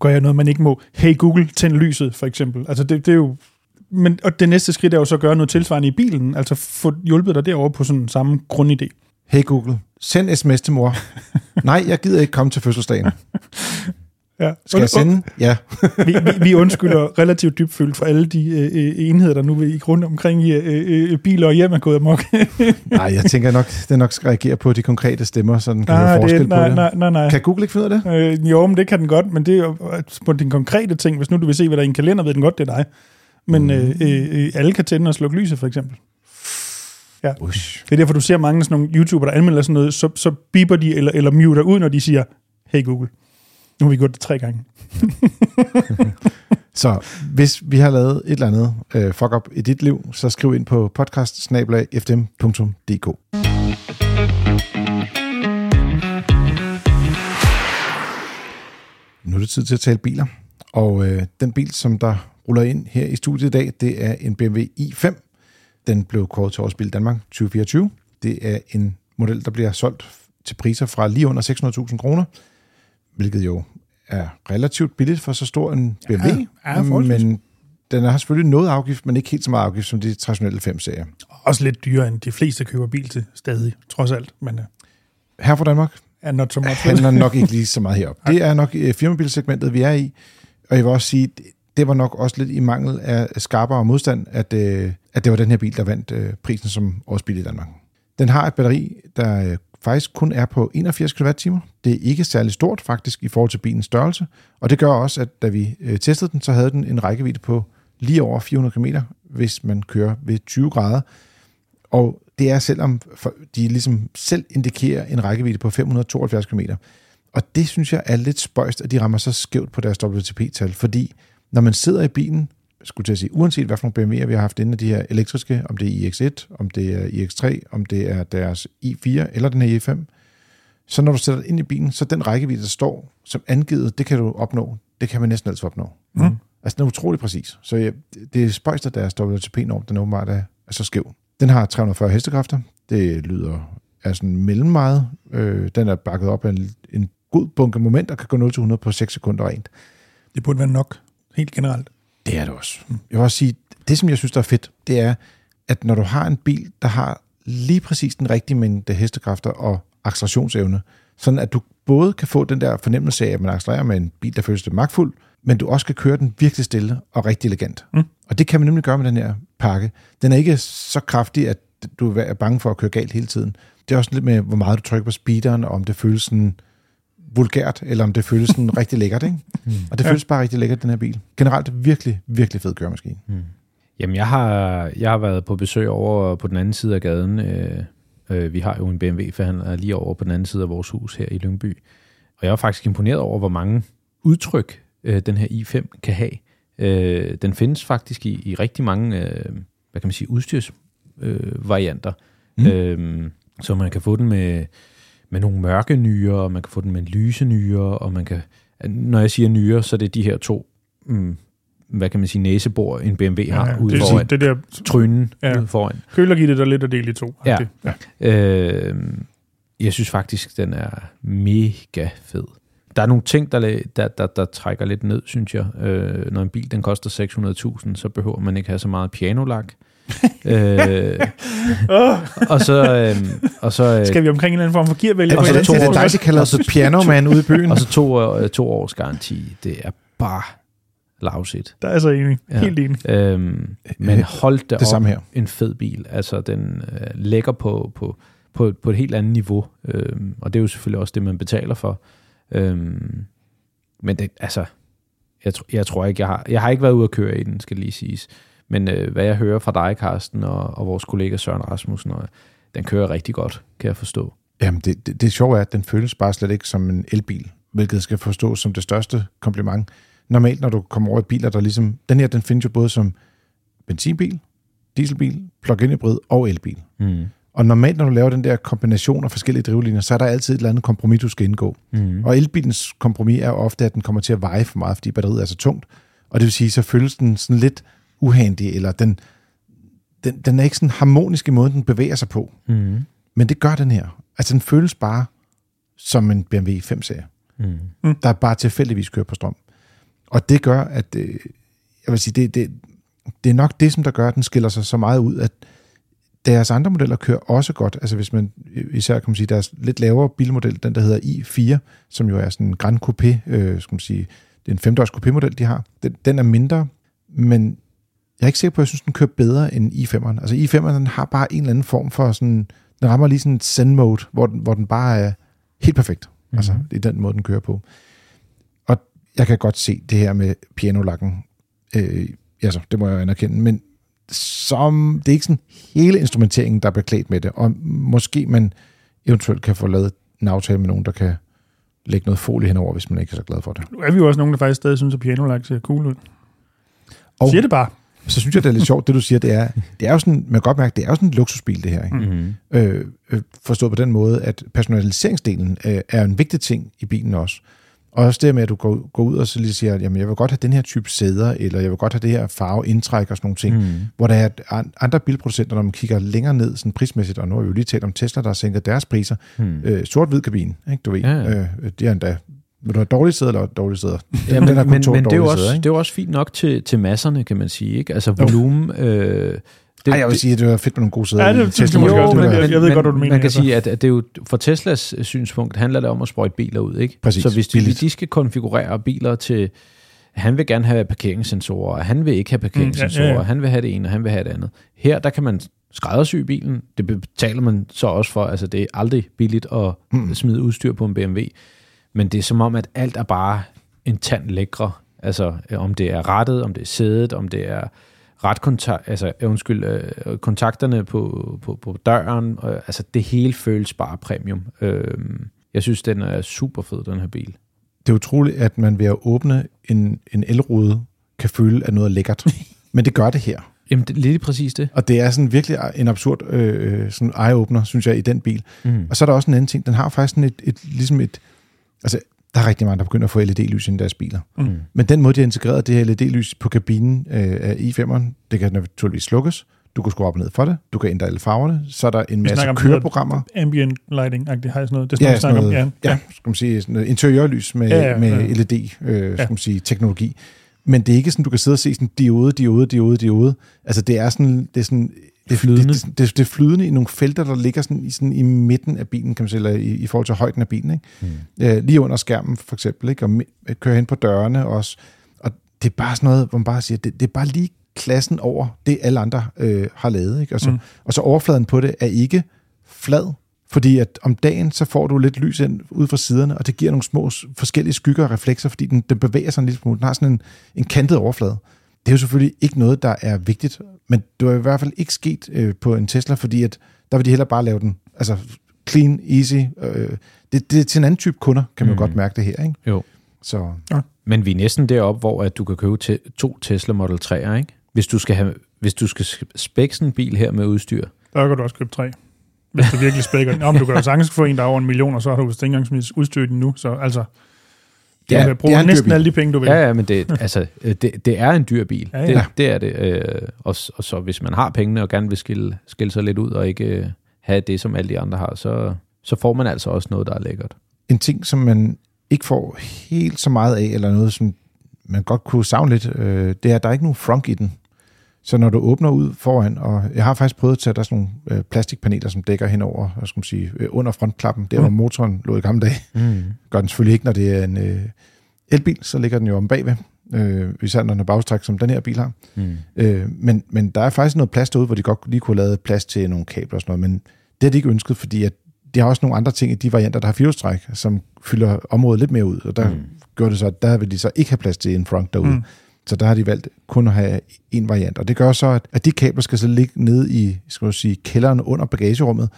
gør jeg noget, man ikke må. Hey Google, tænd lyset, for eksempel. Altså, det er jo... Men, og det næste skridt er jo så at gøre noget tilsvarende i bilen. Altså, få hjulpet dig derovre på sådan samme grundidé. Hey Google, send sms til mor. Nej, jeg gider ikke komme til fødselsdagen. Ja. Skal jeg sende? Ja. vi undskylder relativt dybfølt for alle de enheder, der nu vil rundt omkring i biler og hjem er gået amok. Nej, jeg tænker nok, det nok skal reagere på de konkrete stemmer, så den kan have forskel på det. Nej. Kan Google ikke finde det? Jo, men det kan den godt, men det er jo på den konkrete ting. Hvis nu du vil se, hvad der er i en kalender, ved den godt, det er dig. Men alle kan tænde og slukke lyset, for eksempel. Ja. Det er derfor, du ser mange sådan nogle YouTuber, der anmelder sådan noget, så biber de eller muter ud, når de siger, hey Google. Nu har vi gjort det 3 gange. Så hvis vi har lavet et eller andet fuck-up i dit liv, så skriv ind på podcast@fdm.dk. Nu er det tid til at tale biler. Og den bil, som der ruller ind her i studiet i dag, det er en BMW i5. Den blev kåret til Årets Bil Danmark 2024. Det er en model, der bliver solgt til priser fra lige under 600.000 kroner. Hvilket jo er relativt billigt for så stor en BMW, men den har selvfølgelig noget afgift, men ikke helt så meget afgift som de traditionelle 5-serier. Også lidt dyrere end de fleste køber bil til stadig, trods alt. Men her fra Danmark handler nok ikke lige så meget herop. Det er nok firmabilsegmentet, vi er i, og jeg vil også sige, det var nok også lidt i mangel af skarpere modstand, at det var den her bil, der vandt prisen som Årets Bil i Danmark. Den har et batteri, der faktisk kun er på 81 kWh. Det er ikke særlig stort faktisk i forhold til bilens størrelse, og det gør også, at da vi testede den, så havde den en rækkevidde på lige over 400 km, hvis man kører ved 20 grader. Og det er selvom de ligesom selv indikerer en rækkevidde på 572 km. Og det synes jeg er lidt spøjst, at de rammer så skævt på deres WLTP-tal, fordi når man sidder i bilen, skulle til at sige, uanset hvad for nogle BMW'er vi har haft inden af de her elektriske, om det er iX1, om det er iX3, om det er deres i4 eller den her i5, så når du sætter ind i bilen, så den rækkevidde, der står som angivet, det kan du opnå. Det kan man næsten altid opnå. Mm. Altså, den er utrolig præcis. Så ja, det er spøjst, at deres WLTP-norm, den åbenbart er så skæv. Den har 340 hestekræfter. Det lyder altså mellem meget. Den er bakket op af en god bunke moment, og kan gå 0-100 på 6 sekunder rent. Det burde være nok, helt generelt. Det er det også. Jeg vil også sige, det som jeg synes, der er fedt, det er, at når du har en bil, der har lige præcis den rigtige mængde hestekræfter og accelerationsevne, sådan at du både kan få den der fornemmelse af, at man accelererer med en bil, der føles lidt magtfuld, men du også kan køre den virkelig stille og rigtig elegant. Mm. Og det kan man nemlig gøre med den her pakke. Den er ikke så kraftig, at du er bange for at køre galt hele tiden. Det er også lidt med, hvor meget du trykker på speederen, og om det føles sådan vulgært, eller om det føles sådan rigtig lækkert, ikke? Mm. Og det føles bare rigtig lækkert, den her bil. Generelt virkelig, virkelig fed køremaskine. Mm. Jamen, jeg har været på besøg over på den anden side af gaden. Vi har jo en BMW-forhandler lige over på den anden side af vores hus her i Lyngby. Og jeg var faktisk imponeret over, hvor mange udtryk den her i5 kan have. Den findes faktisk i rigtig mange, hvad kan man sige, udstyrsvarianter. Så man kan få den med nogle mørke nyrer, og man kan få den med en lyse nyrer, og man kan, når jeg siger nyrer, så er det de her to, hvad kan man sige, næsebor, en BMW har ude foran. Det der trynen ude foran. Kølergittet der lidt og dele i to. Ja. Jeg synes faktisk, den er mega fed. Der er nogle ting, der trækker lidt ned, synes jeg. Når en bil den koster 600.000, så behøver man ikke have så meget pianolak. Og så skal vi omkring en eller anden form for gearvælge. Og så to års garanti. Det er bare lavsigt. Der er så enig, helt enig. Men hold da op, samme her. En fed bil. Altså den ligger på et helt andet niveau, og det er jo selvfølgelig også det man betaler for. Men det, altså, jeg tror ikke jeg har ikke været ude at køre i den, skal lige siges. Men hvad jeg hører fra dig, Karsten, og vores kollega Søren Rasmussen, og den kører rigtig godt, kan jeg forstå. Jamen, det sjove er, at den føles bare slet ikke som en elbil, hvilket skal forstås som det største kompliment. Normalt, når du kommer over i biler, der ligesom... Den her, den findes jo både som benzinbil, dieselbil, plug-in hybrid og elbil. Mm. Og normalt, når du laver den der kombination af forskellige drivlinjer, så er der altid et eller andet kompromis, du skal indgå. Mm. Og elbilens kompromis er ofte, at den kommer til at veje for meget, fordi batteriet er så tungt. Og det vil sige, så føles den sådan lidt... uhandig, eller den er ikke sådan harmonisk i måden, den bevæger sig på. Mm. Men det gør den her. Altså, den føles bare som en BMW 5-serie. Mm. Der er bare tilfældigvis kører på strøm. Og det gør, at jeg vil sige, det er nok det, som der gør, at den skiller sig så meget ud, at deres andre modeller kører også godt. Altså, hvis man især kan man sige, deres lidt lavere bilmodel, den der hedder i4, som jo er sådan en Grand Coupé, skal man sige, det er en femdørs coupé-model, de har. Den er mindre, men jeg er ikke sikker på, at jeg synes, den kører bedre end i5'eren. Altså i5'eren har bare en eller anden form for sådan... Den rammer lige sådan en zen-mode, hvor den bare er helt perfekt. Mm-hmm. Altså, det er den måde, den kører på. Og jeg kan godt se det her med pianolakken. Altså, det må jeg anerkende. Men som, det er ikke sådan hele instrumenteringen, der er beklædt med det. Og måske man eventuelt kan få lavet en aftale med nogen, der kan lægge noget folie henover, hvis man ikke er så glad for det. Nu er vi jo også nogen, der faktisk stadig synes, at pianolak ser cool ud. Og siger det bare. Så synes jeg, det er lidt sjovt, det du siger, det er jo sådan, man kan godt mærke, det er jo sådan en luksusbil, det her. Ikke? Mm-hmm. Forstået på den måde, at personaliseringsdelen er en vigtig ting i bilen også. Og også det med, at du går ud og så lige siger, jamen jeg vil godt have den her type sæder, eller jeg vil godt have det her farveindtræk og sådan nogle ting, hvor der er andre bilproducenter, når man kigger længere ned sådan prismæssigt, og nu har vi jo lige talt om Tesla, der har sænket deres priser. Sort-hvid kabinen, ikke, du ved. Ja. Det er endda... Vil du have dårlige sæder eller dårlige sæder? Ja, men det er jo også, fint nok til masserne, kan man sige. Ikke? Altså volumen... jeg vil sige, at det var fedt med nogle gode sæder. Ja, det er Tesla måske også. Jeg ved godt, hvad du mener. Man kan sige, at det er jo, for Teslas synspunkt handler det om at sprøjte biler ud. Ikke? Præcis. Så hvis de skal konfigurere biler til... han vil gerne have parkeringssensorer, han vil ikke have parkeringssensorer, han vil have det ene, og han vil have det andet. Her, der kan man skræddersy bilen, det betaler man så også for, altså det er aldrig billigt at smide udstyr på en BMW, men det er som om, at alt er bare en tand lækre, altså om det er rattet, om det er sædet, om det er kontakterne på døren, altså det hele føles bare premium. Jeg synes, den er super fed, den her bil. Det er utroligt, at man ved at åbne en elrude kan føle, at noget er lækkert. Men det gør det her. Jamen, det er lige præcis det. Og det er sådan virkelig en absurd sådan eye-opener, synes jeg, i den bil. Mm. Og så er der også en anden ting. Den har faktisk sådan ligesom et... Altså, der er rigtig mange, der begynder at få LED-lys i deres biler. Mm. Men den måde, de har integreret det her LED-lys på kabinen af i5'eren, det kan naturligvis slukkes. Du kan skrue op og ned for det. Du kan ændre alle farverne. Så er der en masse køreprogrammer. Ambient lighting-agtigt har jeg sådan noget. Det er sådan noget, ja, skal man sige, sådan noget interiørlys med LED, skal man sige, teknologi. Men det er ikke sådan, du kan sidde og se sådan diode. Altså det er sådan, det er flydende i nogle felter, der ligger sådan i midten af bilen, kan man sige, eller i forhold til højden af bilen, ikke? Lige under skærmen for eksempel, ikke? Og kører hen på dørene også. Og det er bare sådan noget, hvor man bare siger, det er bare lige klassen over det, alle andre har lavet, ikke? Og så overfladen på det er ikke flad, fordi at om dagen, så får du lidt lys ind ud fra siderne, og det giver nogle små forskellige skygger og reflekser, fordi den bevæger sig en lille smule. Den har sådan en kantet overflade. Det er jo selvfølgelig ikke noget, der er vigtigt, men det var i hvert fald ikke sket på en Tesla, fordi at der vil de heller bare lave den altså clean, easy. Det er til en anden type kunder, kan man jo godt mærke det her, ikke? Jo. Så. Ja. Men vi er næsten deroppe, hvor at du kan købe to Tesla Model 3'er, ikke? Hvis du skal spække sådan en bil her med udstyr. Der kan du også købe 3. Hvis du virkelig spækker den. Om du kan jo sagtens få en, der er over 1 million, og så har du vist ikke engang smidt udstyret den nu. Så altså, du kan bruge næsten alle de penge, du vil. Ja, men det er en dyr bil. Ja, ja. Det er det. Og så hvis man har pengene og gerne vil skille sig lidt ud og ikke have det, som alle de andre har, så får man altså også noget, der er lækkert. En ting, som man ikke får helt så meget af, eller noget, som man godt kunne savne lidt, det er, at der er ikke nogen frunk i den. Så når du åbner ud foran, og jeg har faktisk prøvet at tage der sådan nogle plastikpaneler, som dækker henover, jeg skal sige, under frontklappen, der hvor motoren lå i gamle dage. Gør den selvfølgelig ikke, når det er en elbil, så ligger den jo om bagved, især når den er bagstræk, som den her bil har. Men der er faktisk noget plads derude, hvor de godt lige kunne have lavet plads til nogle kabler og sådan noget, men det har de ikke ønsket, fordi at de har også nogle andre ting i de varianter, der har firehjulstræk, som fylder området lidt mere ud, og der gør det så, at der vil de så ikke have plads til en front derude. Så der har de valgt kun at have en variant. Og det gør så, at de kabler skal så ligge nede i, skal jeg sige, kælderen under bagagerummet.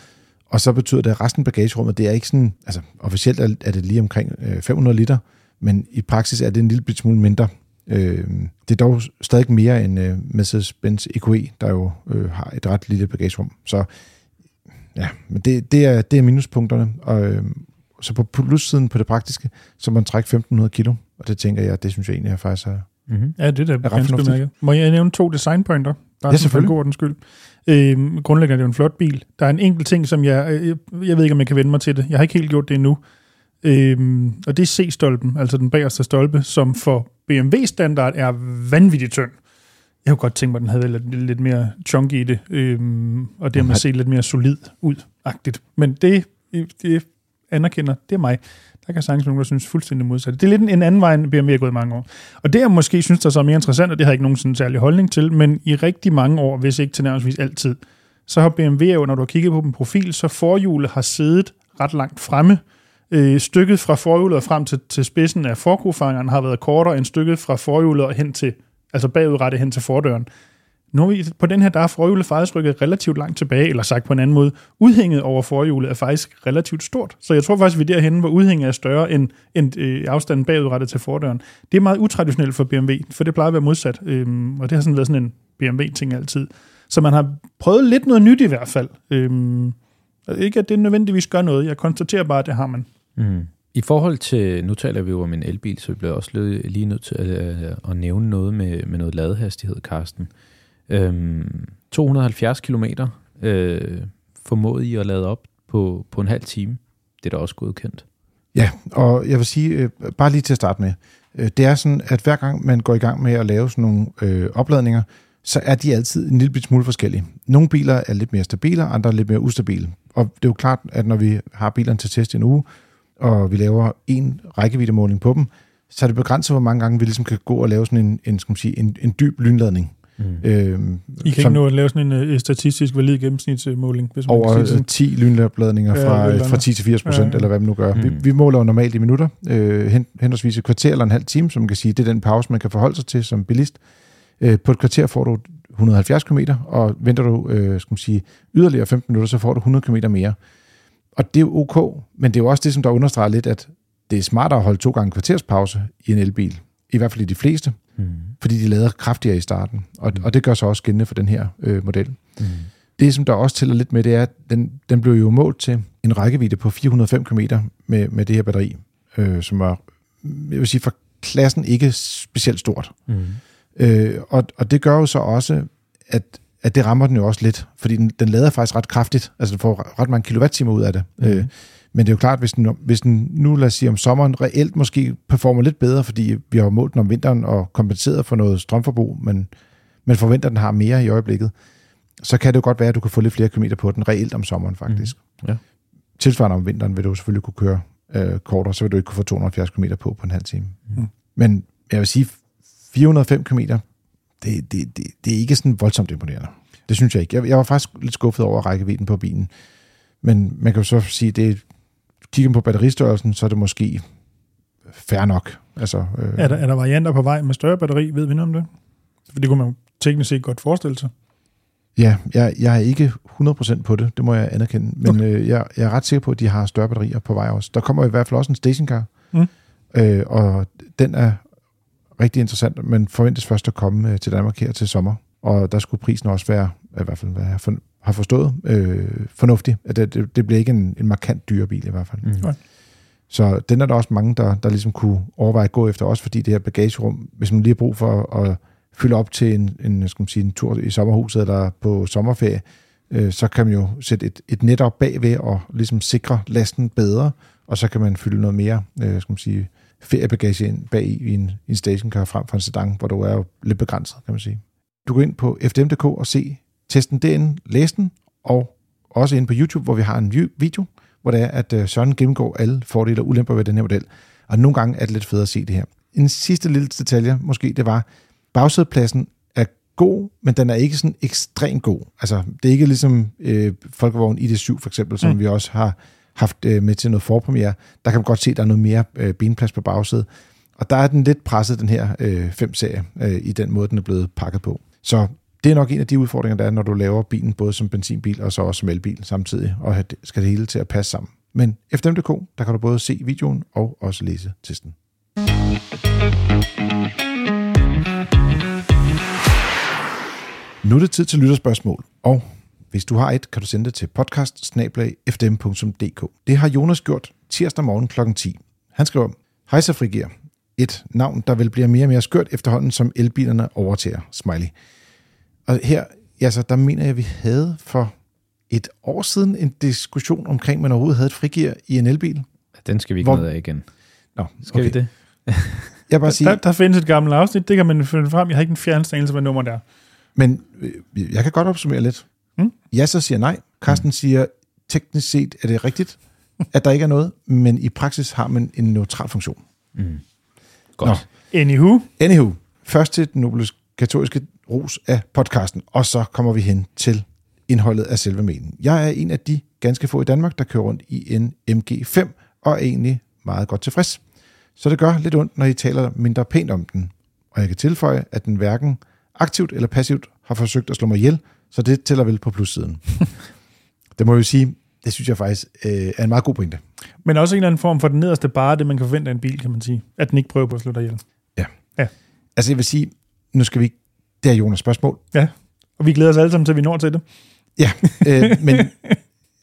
Og så betyder det, at resten af bagagerummet, det er ikke sådan, altså officielt er det lige omkring 500 liter, men i praksis er det en lille bit smule mindre. Det er dog stadig mere end Mercedes-Benz EQE, der jo har et ret lille bagagerum. Så ja, men det er minuspunkterne. Og så på plussiden på det praktiske, så man trækker 1.500 kilo. Og det tænker jeg, det synes jeg egentlig, jeg faktisk har. Mm-hmm. Ja, det er ganske bemærket. Må jeg nævne 2 designpointer? Der er selvfølgelig. God den skyld. Grundlæggende er det jo en flot bil. Der er en enkelt ting, som jeg ved ikke, om jeg kan vende mig til det. Jeg har ikke helt gjort det endnu. Og det er C-stolpen, altså den bagerste stolpe, som for BMW-standard er vanvittigt tynd. Jeg kunne godt tænke mig, at den havde lidt mere chunky i det, og dermed se lidt mere solid ud-agtigt. Men det anerkender, det er mig. Der kan sagtens nogen, der synes fuldstændig modsatte. Det er lidt en anden vej, end BMW er gået i mange år. Og det, jeg måske synes, der så er mere interessant, og det har jeg ikke nogen sådan særlig holdning til, men i rigtig mange år, hvis ikke til nærmest altid, så har BMW jo, når du har kigget på den profil, så forhjulet har siddet ret langt fremme. Stykket fra forhjulet og frem til spidsen af forkofangeren har været kortere end stykket fra forhjulet og hen til, altså bagudrettet hen til fordøren. Nu på den her, der er forhjulet faktisk rykket relativt langt tilbage, eller sagt på en anden måde, udhænget over forhjulet er faktisk relativt stort. Så jeg tror faktisk, vi er derhenne, hvor udhænget er større end afstanden bagudrettet til fordøren. Det er meget utraditionelt for BMW, for det plejer at være modsat, og det har sådan været sådan en BMW-ting altid. Så man har prøvet lidt noget nyt i hvert fald. Ikke at det nødvendigvis gør noget, jeg konstaterer bare, at det har man. Mm. I forhold til, nu taler vi jo om en elbil, så vi bliver også lige nødt til at nævne noget med noget ladehastighed, Karsten. 270 kilometer formåede I at lade op på en halv time. Det er da også godkendt. Ja, og jeg vil sige, bare lige til at starte med, det er sådan, at hver gang man går i gang med at lave sådan nogle opladninger, så er de altid en lille smule forskellige. Nogle biler er lidt mere stabile, andre er lidt mere ustabile. Og det er jo klart, at når vi har bilerne til test i en uge, og vi laver en rækkeviddemåling på dem, så er det begrænset, hvor mange gange vi ligesom kan gå og lave sådan en dyb lynladning. Mm. I kan ikke nå at lave sådan en statistisk valid gennemsnitsmåling hvis man over kan 10 lynladninger fra 10 til 80%, eller hvad man nu gør. Vi måler jo normalt i minutter, henholdsvis et kvarter eller en halv time, som man kan sige, det er den pause, man kan forholde sig til som bilist. På et kvarter får du 170 km, og venter du yderligere 15 minutter, så får du 100 km mere. Og det er jo ok, men det er jo også det, som der understreger lidt, at det er smartere at holde 2 gange kvarterspause i en elbil. I hvert fald i de fleste, fordi de lader kraftigere i starten. Og det gør så også gældende for den her model. Mm. Det, som der også tæller lidt med, det er, at den blev jo målt til en rækkevidde på 405 km med det her batteri, som var, jeg vil sige, for klassen ikke specielt stort. Mm. Og det gør jo så også, at det rammer den jo også lidt, fordi den lader faktisk ret kraftigt, altså den får ret mange kilowattimer ud af det. Mm. Men det er jo klart, hvis den nu, lad os sige, om sommeren reelt måske performer lidt bedre, fordi vi har målt den om vinteren og kompenseret for noget strømforbrug, men man forventer, at den har mere i øjeblikket, så kan det jo godt være, at du kan få lidt flere kilometer på den reelt om sommeren faktisk. Mm. Ja. Tilsvarende om vinteren vil du selvfølgelig kunne køre kortere, så vil du ikke kunne få 270 km på en halv time. Mm. Men jeg vil sige, 405 km, det er ikke sådan voldsomt imponerende. Det synes jeg ikke. Jeg var faktisk lidt skuffet over rækkevidden på bilen. Men man kan jo så sige, det kigger på batteristørrelsen, så er det måske fair nok. Altså, er der varianter på vej med større batteri? Ved vi noget om det? For det kunne man jo teknisk set godt forestille sig. Ja, jeg er ikke 100% på det. Det må jeg anerkende. Men okay. Jeg er ret sikker på, at de har større batterier på vej også. Der kommer i hvert fald også en stationcar. Mm. Og den er rigtig interessant, men forventes først at komme til Danmark her til sommer. Og der skulle prisen også være, i hvert fald hvad jeg har forstået, fornuftig. At det bliver ikke en markant dyre bil i hvert fald. Mm. Så den er der også mange, der ligesom kunne overveje at gå efter, også fordi det her bagagerum, hvis man lige har brug for at fylde op til en tur i sommerhuset eller på sommerferie, så kan man jo sætte et net op bagved og ligesom sikre lasten bedre, og så kan man fylde noget mere, feriebagage ind bag i en stationcar frem for en sedan, hvor du er jo lidt begrænset, kan man sige. Du går ind på fdm.dk og se testen derinde, læs den, og også ind på YouTube, hvor vi har en video, hvor det er, at Søren gennemgår alle fordele og ulemper ved den her model. Og nogle gange er det lidt federe at se det her. En sidste lille detalje, måske, det var, bagsædepladsen er god, men den er ikke sådan ekstremt god. Altså, det er ikke ligesom Folkevogn ID7 for eksempel, som vi også har haft med til noget forpremiere. Der kan man godt se, at der er noget mere benplads på bagsædet. Og der er den lidt presset, den her 5-serie, i den måde, den er blevet pakket på. Så det er nok en af de udfordringer, der er, når du laver bilen både som benzinbil og så også som elbil samtidig, og skal det hele til at passe sammen. Men FDM.dk, der kan du både se videoen og også læse testen. Nu er det tid til lytterspørgsmål, og hvis du har et, kan du sende det til podcast@fdm.dk. Det har Jonas gjort tirsdag morgen kl. 10. Han skriver: Hej så frigiver. Et navn, der vil blive mere og mere skørt efterhånden, som elbilerne overtager. Smiley. Og her, altså, der mener jeg, vi havde for et år siden en diskussion omkring, man overhovedet havde et frigear i en elbil. Den skal vi ikke ned af igen. Nå, skal vi det? Jeg bare sige, der findes et gammelt afsnit, det kan man finde frem. Jeg har ikke en fjernstængelse, hvad nummer der. Men jeg kan godt opsummere lidt. Yasser siger nej. Karsten siger, teknisk set er det rigtigt, at der ikke er noget, men i praksis har man en neutral funktion. Mm. Godt. Nå. Anywho. Først til den obligatoriske ros af podcasten, og så kommer vi hen til indholdet af selve mailen. Jeg er en af de ganske få i Danmark, der kører rundt i en MG5, og er egentlig meget godt tilfreds. Så det gør lidt ondt, når I taler mindre pænt om den. Og jeg kan tilføje, at den hverken aktivt eller passivt har forsøgt at slå mig ihjel, så det tæller vel på plussiden. Det må jeg jo sige, det synes jeg faktisk er en meget god pointe. Men også en eller anden form for den nederste bare, det man kan forvente af en bil, kan man sige. At den ikke prøver på at slå dig ihjel. Ja. Altså jeg vil sige, nu skal vi... Det er Jonas' spørgsmål. Ja, og vi glæder os alle sammen til, vi når til det. Ja, men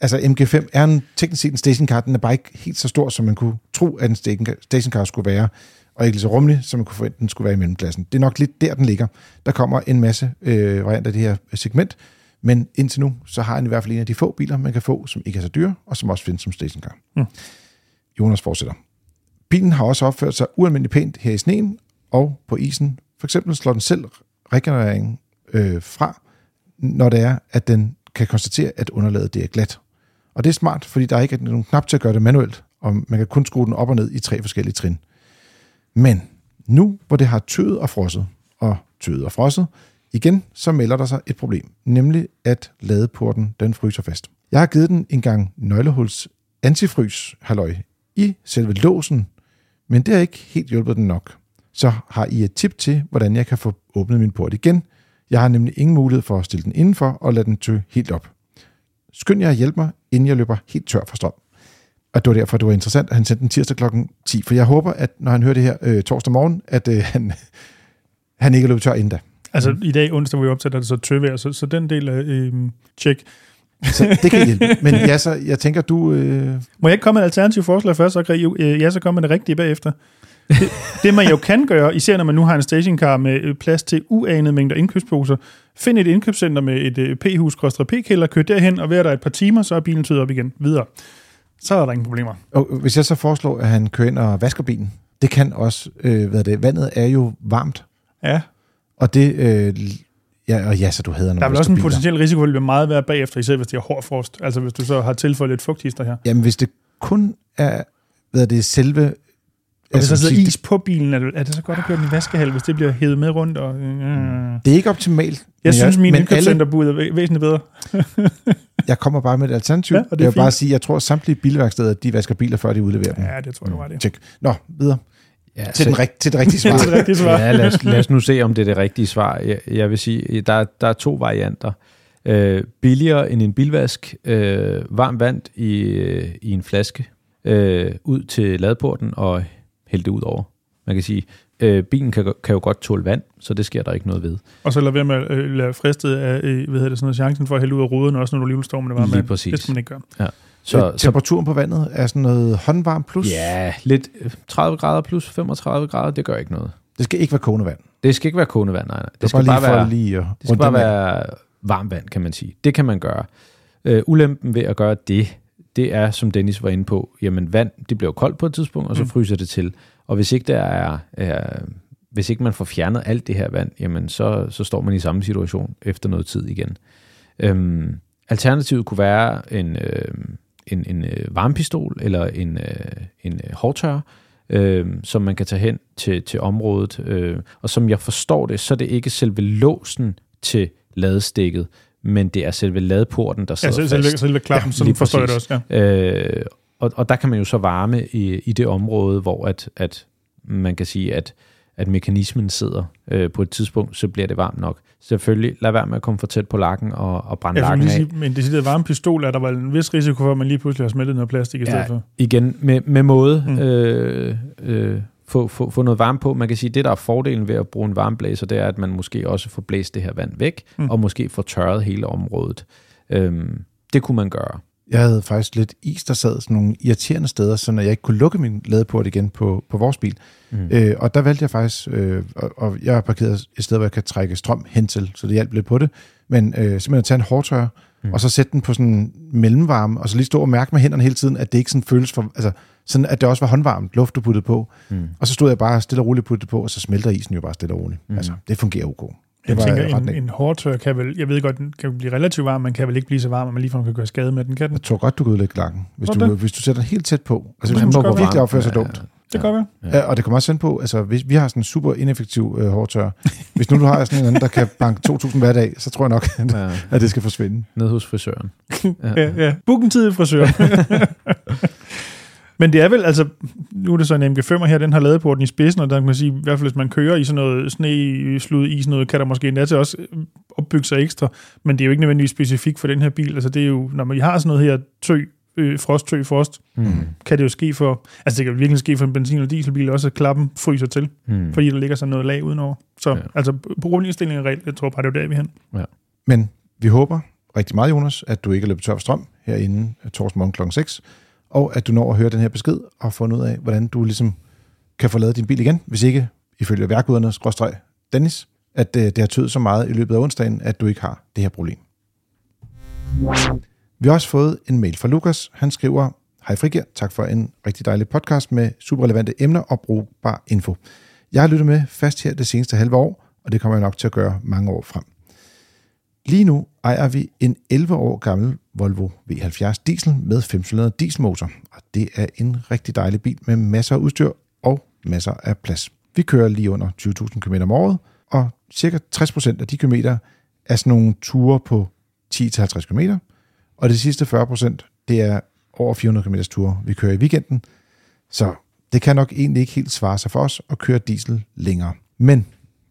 altså MG5 er en, teknisk set en stationcar, den er bare ikke helt så stor, som man kunne tro, at en stationcar skulle være, og ikke så rummelig, som man kunne forvente, den skulle være i mellemklassen. Det er nok lidt der, den ligger. Der kommer en masse varianter af det her segment, men indtil nu, så har den i hvert fald en af de få biler, man kan få, som ikke er så dyre, og som også findes som stationcar. Mm. Jonas fortsætter. Bilen har også opført sig ualmindeligt pænt her i sneen og på isen. For eksempel slår den selv regenereringen fra, når det er, at den kan konstatere, at underlaget det er glat. Og det er smart, fordi der ikke er nogen knap til at gøre det manuelt, og man kan kun skrue den op og ned i 3 forskellige trin. Men nu, hvor det har tøet og frosset igen, så melder der sig et problem, nemlig at ladeporten, den fryser fast. Jeg har givet den en gang nøglehuls antifrys-halløj i selve låsen, men det har ikke helt hjulpet den nok. Så har I et tip til, hvordan jeg kan få åbnet min port igen. Jeg har nemlig ingen mulighed for at stille den indenfor og lade den tø helt op. Skynd jer at hjælpe mig, inden jeg løber helt tør for strøm. Og det var derfor, det var interessant, at han sendte den tirsdag klokken 10, for jeg håber, at når han hører det her torsdag morgen, at han ikke er løbet tør inden da. Altså i dag onsdag, hvor vi opsætter det, så tøvejr, så den del af tjek. Så det kan hjælpe. Men Yasser, jeg tænker, du... Må jeg ikke komme med et alternativt forslag først, så kan Yasser komme med det rigtige bagefter? Det man jo kan gøre, især når man nu har en stationcar med plads til uanede mængder indkøbsposer, find et indkøbscenter med et P-hus-P-kælder, kør derhen, og ved der et par timer, så er bilen tøet op igen videre. Så er der ingen problemer. Og hvis jeg så foreslår, at han kører ind og vasker bilen, det kan også være det. Vandet er jo varmt. Ja. Og det... så du hader nogle. Der er vel også en potentiel risiko, at det bliver meget værd bagefter, især hvis det er hård frost. Altså hvis du så har tilføjet lidt fugthister her. Jamen hvis det kun er, hvis der sidder is på bilen, er det så godt at køre den i vaskehal, hvis det bliver hævet med rundt? Og, Det er ikke optimalt. Jeg synes, min indkøbscenterbud er væsentligt bedre. Jeg kommer bare med et alternativ. Ja, og jeg vil bare sige, at jeg tror, at samtlige bilværksteder, de vasker biler, før de udleverer dem. Ja, det tror jeg, du var det. Tjek. Nå, videre. Ja, til det rigtige svar. Ja, lad os nu se, om det er det rigtige svar. Jeg vil sige, der er to varianter. Billigere end en bilvask, varmt vand i en flaske, ud til ladeporten og hælde det ud over. Man kan sige, bilen kan jo godt tåle vand, så det sker der ikke noget ved. Og så lad være med at lade fristet af chancen for at hælde ud af ruden, også når du alligevel står med det varme. Lige præcis. Det skal man ikke gøre. Ja. Så temperaturen på vandet er sådan noget håndvarm plus? Ja, lidt 30 grader plus 35 grader, det gør ikke noget. Det skal ikke være kogende vand? Det skal ikke være kogende vand, nej. Det skal bare være varmt vand, kan man sige. Det kan man gøre. Ulempen ved at gøre det er, som Dennis var inde på, jamen vand, det bliver jo koldt på et tidspunkt, og så fryser det til. Og hvis ikke hvis ikke man får fjernet alt det her vand, jamen så står man i samme situation efter noget tid igen. Alternativet kunne være en varmepistol eller en hårdtørrer, som man kan tage hen til området. Og som jeg forstår det, så er det ikke selve låsen til ladestikket, men det er selve ladeporten, der sidder fast. Ja, selve klappen, så forstår jeg det også. Ja. Og der kan man jo så varme i det område, hvor at man kan sige, at mekanismen sidder på et tidspunkt, så bliver det varmt nok. Selvfølgelig, lad være med at komme for tæt på lakken og brænde lakken af. Men det varme pistol, er der vel en vis risiko for, at man lige pludselig har smeltet noget plastik i stedet for? Igen, med måde få noget varme på. Man kan sige, at det, der er fordelen ved at bruge en varmeblæser, det er, at man måske også får blæst det her vand væk, og måske får tørret hele området. Det kunne man gøre. Jeg havde faktisk lidt is, der sad sådan nogle irriterende steder, så jeg ikke kunne lukke min ladeport igen på vores bil. Og der valgte jeg faktisk, og jeg har parkeret et sted, hvor jeg kan trække strøm hen til, så det hjalp lidt på det, men simpelthen at tage en hårdtørrer, og så sætte den på sådan mellemvarme, og så lige stå og mærke med hænderne hele tiden, at det ikke sådan føles for, altså sådan, at det også var håndvarmt, luft du puttede på, og så stod jeg bare stille og roligt puttede på, og så smelter isen jo bare stille og roligt. Altså, det fungerer ok. Jeg tænker, en hårdtørrer kan vel, jeg ved godt, den kan blive relativt varm, men kan vel ikke blive så varm, at man ligefrem kan gøre skade med den, kan den? Jeg tror godt, du kan udlægge lakken, hvis du sætter den helt tæt på. Altså, hvis man virkelig opfører sig dumt. Det gør vi. Ja, og det kommer også hen på, altså, hvis vi har sådan en super ineffektiv hårdtørrer, hvis nu du har sådan en anden, der kan banke 2.000 hver dag, så tror jeg nok, at det skal forsvinde. Ned hos frisøren. Ja. Book en tid i frisøren. Men det er vel, altså, nu er det så en MG5 her, den har ladeporten i spidsen, og der kan man sige, i hvert fald hvis man kører i sådan noget sne, slud, is, noget, kan der måske endda til også opbygge sig ekstra, men det er jo ikke nødvendigvis specifikt for den her bil, altså det er jo, når man har sådan noget her frost, kan det jo ske for, altså det kan virkelig ske for en benzin- eller dieselbil også, at klappen fryser til, fordi der ligger sådan noget lag udenover. Så altså, på grundindstilling af regel, jeg tror bare, det er jo der, vi er hen. Ja. Men vi håber rigtig meget, Jonas, at du ikke løber tør for strøm herinde torsdag morgen kl. 6, og at du når at høre den her besked og fundet ud af, hvordan du ligesom kan få lavet din bil igen, hvis ikke, ifølge værkuderne, Dennis, at det har tøjet så meget i løbet af onsdagen, at du ikke har det her problem. Vi har også fået en mail fra Lukas. Han skriver, hej Frigir, tak for en rigtig dejlig podcast med superrelevante emner og brugbar info. Jeg har lyttet med fast her det seneste halve år, og det kommer jeg nok til at gøre mange år frem. Lige nu ejer vi en 11 år gammel Volvo V70 diesel med 5-cylindret dieselmotor, og det er en rigtig dejlig bil med masser af udstyr og masser af plads. Vi kører lige under 20.000 km om året, og cirka 60% af de kilometer er sådan nogle ture på 10-50 km, og de sidste 40%, det er over 400 km ture, vi kører i weekenden, så det kan nok egentlig ikke helt svare sig for os at køre diesel længere. Men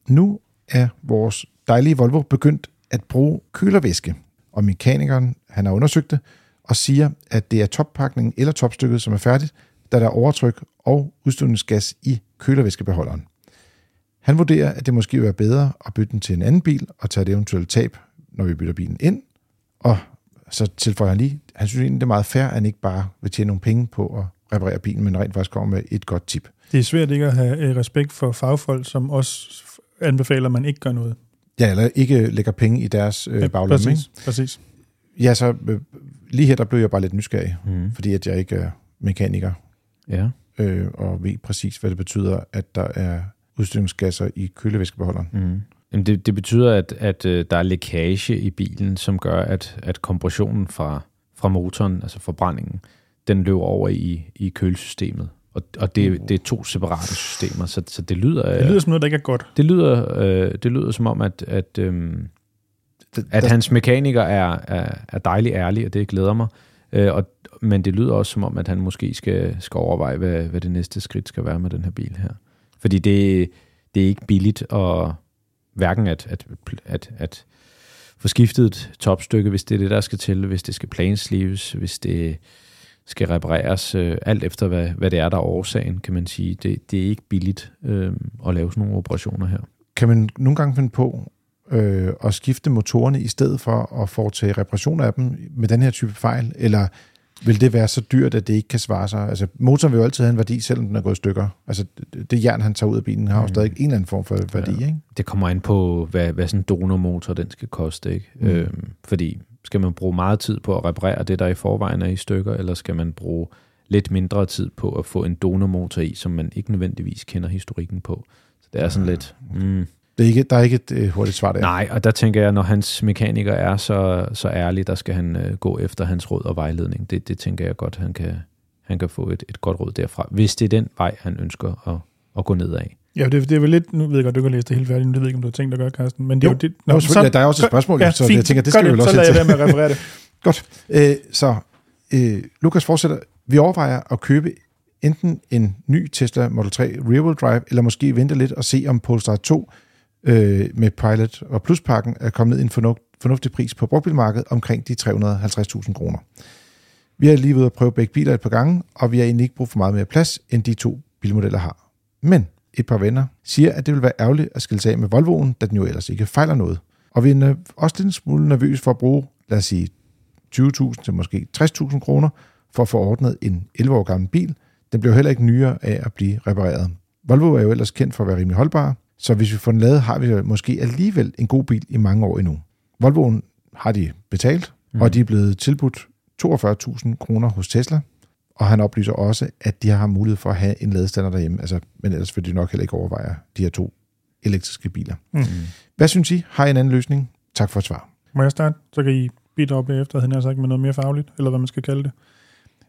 nu er vores dejlige Volvo begyndt at bruge kølervæske, og mekanikeren, han har undersøgt det, og siger, at det er toppakningen eller topstykket, som er færdigt, da der er overtryk og udstødningsgas i kølervæskebeholderen. Han vurderer, at det måske vil være bedre at bytte den til en anden bil og tage det eventuelle tab, når vi bytter bilen ind. Og så tilføjer han lige, han synes egentlig, det er meget fair, at han ikke bare vil tjene nogle penge på at reparere bilen, men rent faktisk kommer med et godt tip. Det er svært ikke at have respekt for fagfolk, som også anbefaler, at man ikke gør noget. Ja, eller ikke lægger penge i deres baglomme. Præcis. Ja, så lige her, der blev jeg bare lidt nysgerrig, fordi at jeg ikke er mekaniker. Ja. Og ved præcis, hvad det betyder, at der er udstødningsgasser i kølevæskebeholderen. Jamen det betyder, at der er lækage i bilen, som gør, at kompressionen fra motoren, altså forbrændingen, den løber over i kølesystemet. Og det er to separate systemer, så det lyder... Det lyder som noget, der ikke er godt. Det lyder som om, at hans mekaniker er dejlig ærlig, og det glæder mig. Men det lyder også som om, at han måske skal overveje, hvad det næste skridt skal være med den her bil her. Fordi det er ikke billigt, og hverken at få skiftet et topstykke, hvis det er det, der skal til, hvis det skal plansleeves, hvis det skal repareres, alt efter hvad det er, der er årsagen, kan man sige. Det er ikke billigt at lave sådan nogle operationer her. Kan man nogle gange finde på at skifte motorerne i stedet for at foretage reparationer af dem med den her type fejl, eller vil det være så dyrt, at det ikke kan svare sig? Altså, motoren vil jo altid have en værdi, selvom den er gået i stykker. Altså, det jern, han tager ud af bilen, har jo stadig en eller anden form for værdi, ikke? Det kommer an på, hvad sådan en donormotor, den skal koste, ikke? Fordi skal man bruge meget tid på at reparere det, der i forvejen er i stykker, eller skal man bruge lidt mindre tid på at få en donormotor i, som man ikke nødvendigvis kender historikken på? Så det er sådan lidt... Der er ikke et hurtigt svar der. Nej, og der tænker jeg, når hans mekaniker er så ærlig, der skal han gå efter hans råd og vejledning. Det tænker jeg godt, han kan få et godt råd derfra, hvis det er den vej, han ønsker at gå nedad. Ja, det er vel lidt... Nu ved jeg godt, du kan læse det helt færdigt, men det ved jeg ikke, om du har tænkt at gøre, Karsten. Men det er jo det... Nå, så, der er også et spørgsmål, så jeg tænker, det skal vi jo også til. Så lader jeg være med at referere det. Godt. Så Lukas fortsætter. Vi overvejer at købe enten en ny Tesla Model 3 Rear-Wheel Drive, eller måske vente lidt og se, om Polestar 2 med Pilot og Pluspakken er kommet en fornuftig pris på brugtbilmarkedet omkring de 350.000 kroner. Vi er lige ved at prøve begge biler et par gange, og vi har egentlig ikke brug for meget mere plads, end de to bilmodeller har. Men et par venner siger, at det vil være ærgerligt at skille sig af med Volvoen, da den jo ellers ikke fejler noget. Og vi er også lidt en smule nervøs for at bruge, lad os sige, 20.000 til måske 60.000 kroner for at få ordnet en 11 år gammel bil. Den bliver heller ikke nyere af at blive repareret. Volvo er jo ellers kendt for at være rimelig holdbare, så hvis vi får den lavet, har vi måske alligevel en god bil i mange år endnu. Volvoen har de betalt, og de er blevet tilbudt 42.000 kroner hos Tesla, og han oplyser også, at de har mulighed for at have en ladestander derhjemme, altså, men ellers vil de nok heller ikke overveje de her to elektriske biler. Hvad synes I? Har I en anden løsning? Tak for et svar. Må jeg starte? Så kan I bidrage bagefter, havde jeg sagt, med noget mere fagligt, eller hvad man skal kalde det.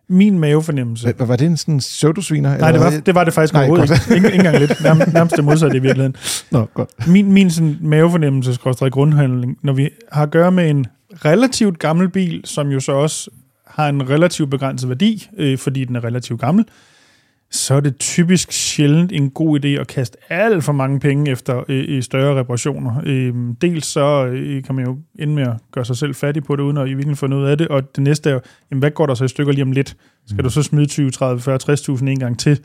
Min mavefornemmelse... Var det en sådan pseudosviner? Nej, det var det faktisk overhovedet ikke. Ikke engang lidt. Nærmest det modsatte i virkeligheden. Nå, godt. Min sådan mavefornemmelse-grundhandling, når vi har at gøre med en relativt gammel bil, som jo så også har en relativt begrænset værdi, fordi den er relativt gammel, så er det typisk sjældent en god idé at kaste alt for mange penge efter større reparationer. Dels så kan man jo ende med at gøre sig selv fattig på det, uden at i virkeligheden få noget af det, og det næste er jo, jamen, hvad går der så i stykker lige om lidt? Skal du så smide 20, 30, 40, 60.000 en gang til?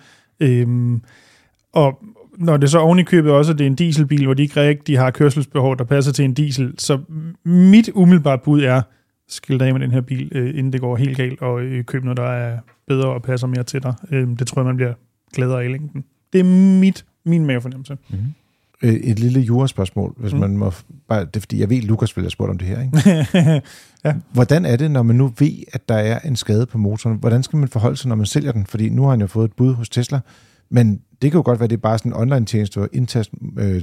Og når det så ovenikøbet også, det er en dieselbil, hvor de ikke rigtig har kørselsbehov, der passer til en diesel, så mit umiddelbare bud er, skil af med den her bil, inden det går helt galt, og køb noget, der er bedre og passer mere til dig. Det tror jeg, man bliver gladere af i længden. Det er min mavefornemmelse. Et lille juraspørgsmål, hvis man må... Bare, det er fordi, jeg ved, Lukas ville have spurgt om det her, ikke? Ja. Hvordan er det, når man nu ved, at der er en skade på motoren? Hvordan skal man forholde sig, når man sælger den? Fordi nu har han jo fået et bud hos Tesla, men det kan jo godt være, det er bare sådan en online-tjeneste, indtast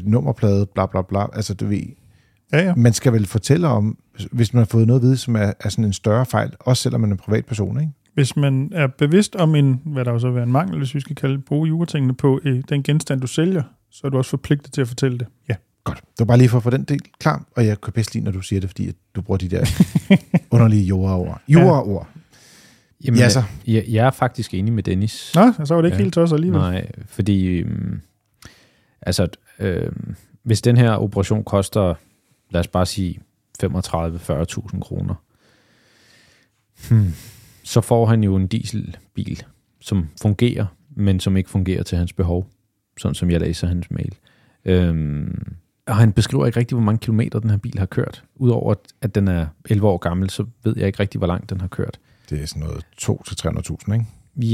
nummerplade, bla bla bla, altså du ved... Ja, ja. Man skal vel fortælle om, hvis man har fået noget at vide, som er sådan en større fejl, også selvom man er en privatperson, ikke? hvis man er bevidst om en, hvad der jo så vil være en mangel, hvis vi skal kalde bruge juratingene på den genstand, du sælger, så er du også forpligtet til at fortælle det. Ja, godt. Det var bare lige for at få den del klar, og jeg kan bedst lide, når du siger det, fordi du bruger de der underlige jura-ord. Jura-ord. Ja. Jamen, ja, så. Jeg er faktisk enig med Dennis. Nå, så var det ikke helt tosset alligevel. Nej, fordi hvis den her operation koster, lad os bare sige 35-40.000 kroner, så får han jo en dieselbil, som fungerer, men som ikke fungerer til hans behov, sådan som jeg læser hans mail. Og han beskriver ikke rigtig, hvor mange kilometer den her bil har kørt. Udover at den er 11 år gammel, så ved jeg ikke rigtig, hvor langt den har kørt. Det er sådan noget 200.000 til 300.000, ikke?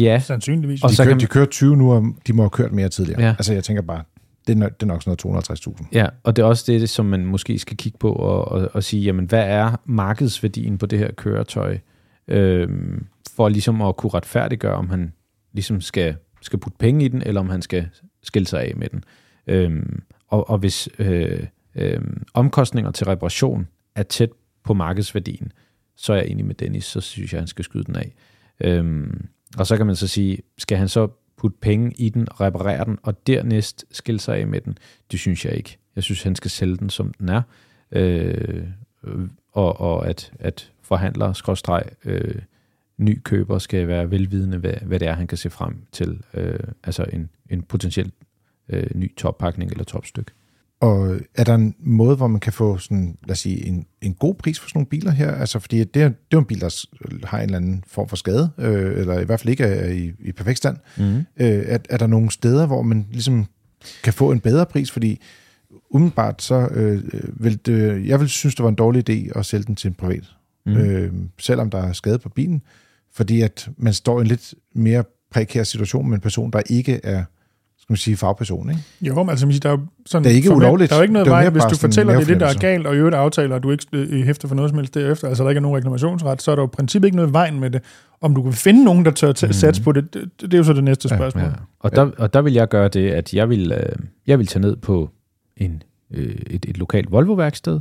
Ja. Sandsynligvis. Og så de kører 20 nu, og de må have kørt mere tidligere. Ja. Altså jeg tænker bare, det er nok sådan noget 250.000. Ja, og det er også det, som man måske skal kigge på og sige, jamen hvad er markedsværdien på det her køretøj? For ligesom at kunne retfærdiggøre, om han ligesom skal putte penge i den, eller om han skal skille sig af med den. Og hvis omkostninger til reparation er tæt på markedsværdien, så er jeg enig med Dennis, så synes jeg, han skal skyde den af. Og så kan man så sige, skal han så putte penge i den, reparere den, og dernæst skille sig af med den? Det synes jeg ikke. Jeg synes, han skal sælge den, som den er. Og at forhandler, ny køber skal være velvidende, hvad det er, han kan se frem til. Altså en potentiel ny toppakning eller topstykke. Og er der en måde, hvor man kan få sådan, lad os sige, en god pris for sådan nogle biler her? Altså, fordi det er jo en bil, der har en eller anden form for skade, eller i hvert fald ikke er i perfekt stand. Mm. Er der nogle steder, hvor man ligesom kan få en bedre pris? Fordi umiddelbart, så jeg ville synes, det var en dårlig idé at sælge den til en privat. Mm. Selvom der er skade på bilen. Fordi at man står i en lidt mere prekær situation med en person, der ikke er, skal man sige, fagperson, ikke? Jo, altså man siger, der er sådan, det er ikke ulovligt. Der er ikke noget vej, hvis du fortæller det, der er galt, og i øvrigt aftaler, og du ikke hæfter for noget som helst derefter, altså der ikke er nogen reklamationsret, så er der jo i princippet ikke noget i vejen med det. Om du kan finde nogen, der tør satse på det, det er jo så det næste spørgsmål. Ja. Og der vil jeg gøre det, at jeg vil tage ned på et lokalt Volvo-værksted,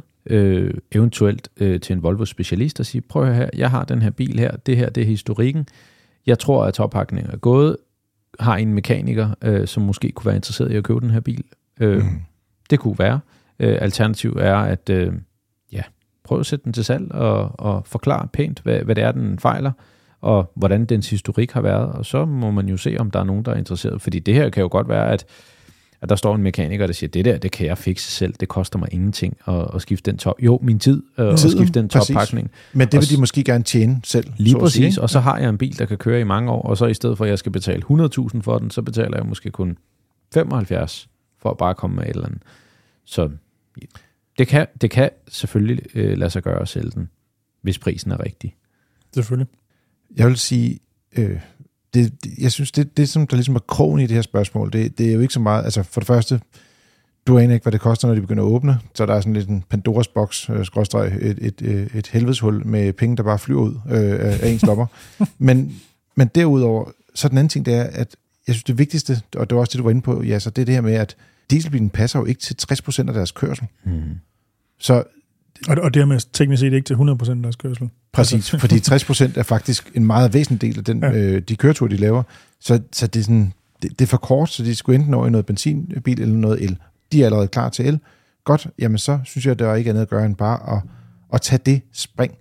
eventuelt til en Volvo-specialist og sige, prøv her, jeg har den her bil her, det er historikken. Jeg tror, at toppakningen er gået, har en mekaniker, som måske kunne være interesseret i at købe den her bil. Det kunne være. Alternativet er, at prøv at sætte den til salg og forklare pænt, hvad det er, den fejler, og hvordan dens historik har været, og så må man jo se, om der er nogen, der er interesseret. Fordi det her kan jo godt være, at der står en mekaniker, der siger, det kan jeg fikse selv, det koster mig ingenting at skifte den top. Jo, min tid at skifte den toppakning. Men det vil de måske gerne tjene selv. Lige præcis, og så har jeg en bil, der kan køre i mange år, og så i stedet for, at jeg skal betale 100.000 for den, så betaler jeg måske kun 75 for at bare komme med et eller andet. Så det kan selvfølgelig lade sig gøre at sælge den, hvis prisen er rigtig. Selvfølgelig. Jeg vil sige... jeg synes, det som der ligesom er krogen i det her spørgsmål, det er jo ikke så meget, altså for det første, du aner ikke, hvad det koster, når de begynder at åbne, så der er sådan lidt en Pandoras boks, et helvedeshul med penge, der bare flyver ud af ens lommer. men derudover, så den anden ting, det er, at jeg synes det vigtigste, og det var også det, du var inde på, ja, så det er det her med, at dieselbilen passer jo ikke til 60% af deres kørsel. Mm. Så... Og dermed teknisk set ikke til 100% af deres kørsel. Præcis, fordi 60% er faktisk en meget væsentlig del af de køretur, de laver. Så det er sådan, det er for kort, så de skulle enten over i noget benzinbil eller noget el. De er allerede klar til el. Godt, jamen så synes jeg, der er ikke andet at gøre end bare at tage det spring.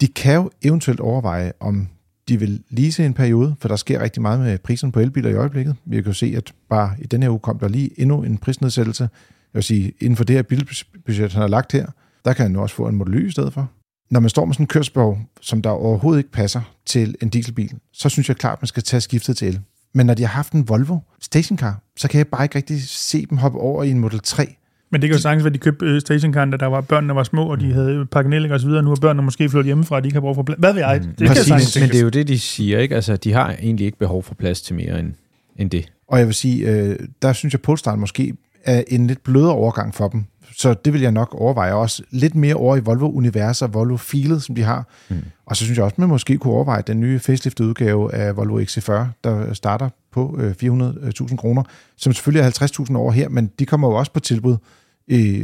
De kan jo eventuelt overveje, om de vil lease en periode, for der sker rigtig meget med prisen på elbiler i øjeblikket. Vi kan jo se, at bare i den her uge kom der lige endnu en prisnedsættelse. Jeg vil sige, inden for det her bilbudget, han har lagt her, der kan han også få en Model Y i stedet for. Når man står med sådan en kørselsbehov, som der overhovedet ikke passer til en dieselbil, så synes jeg klart, man skal tage skiftet til el. Men når de har haft en Volvo stationcar, så kan jeg bare ikke rigtig se dem hoppe over i en Model 3. Men det kan jo sagtens være, at de købte stationcaren, da børnene var små, og de havde pakkenælling og så videre. Nu er børnene måske flyttet hjemmefra, de ikke har brug for plads. Hvad ved jeg? Det kan sagtens. Men det er jo det, de siger, ikke? Altså, de har egentlig ikke behov for plads til mere end det. Og jeg vil sige, der synes jeg, Polestar måske er en lidt blødere overgang for dem. Så det vil jeg nok overveje også lidt mere over i Volvo-universer, Volvo-filet, som de har. Mm. Og så synes jeg også, man måske kunne overveje den nye faceliftede udgave af Volvo XC40, der starter på 400.000 kroner, som selvfølgelig er 50.000 over her, men de kommer jo også på tilbud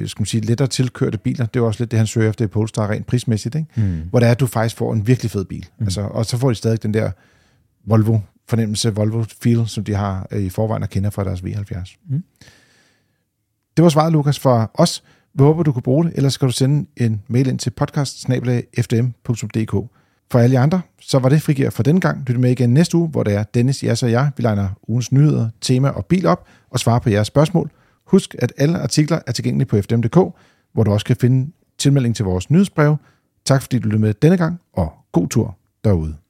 skal man sige, lettere tilkørte biler. Det er også lidt det, han søger efter i Polestar, rent prismæssigt, ikke? Mm. Hvor det er, at du faktisk får en virkelig fed bil. Mm. Altså, og så får de stadig den der Volvo-fornemmelse, Volvo-feel, som de har i forvejen og kender fra deres V70. Mm. Det var svaret, Lukas, for os. Vi håber, du kunne bruge det, ellers skal du sende en mail ind til podcast@fdm.dk. For alle andre, så var det frigivet for denne gang. Lyt med igen næste uge, hvor det er Dennis, Yasser og jeg. Vi legner ugens nyheder, tema og bil op og svarer på jeres spørgsmål. Husk, at alle artikler er tilgængelige på fdm.dk, hvor du også kan finde tilmelding til vores nyhedsbrev. Tak fordi du lyttede med denne gang, og god tur derude.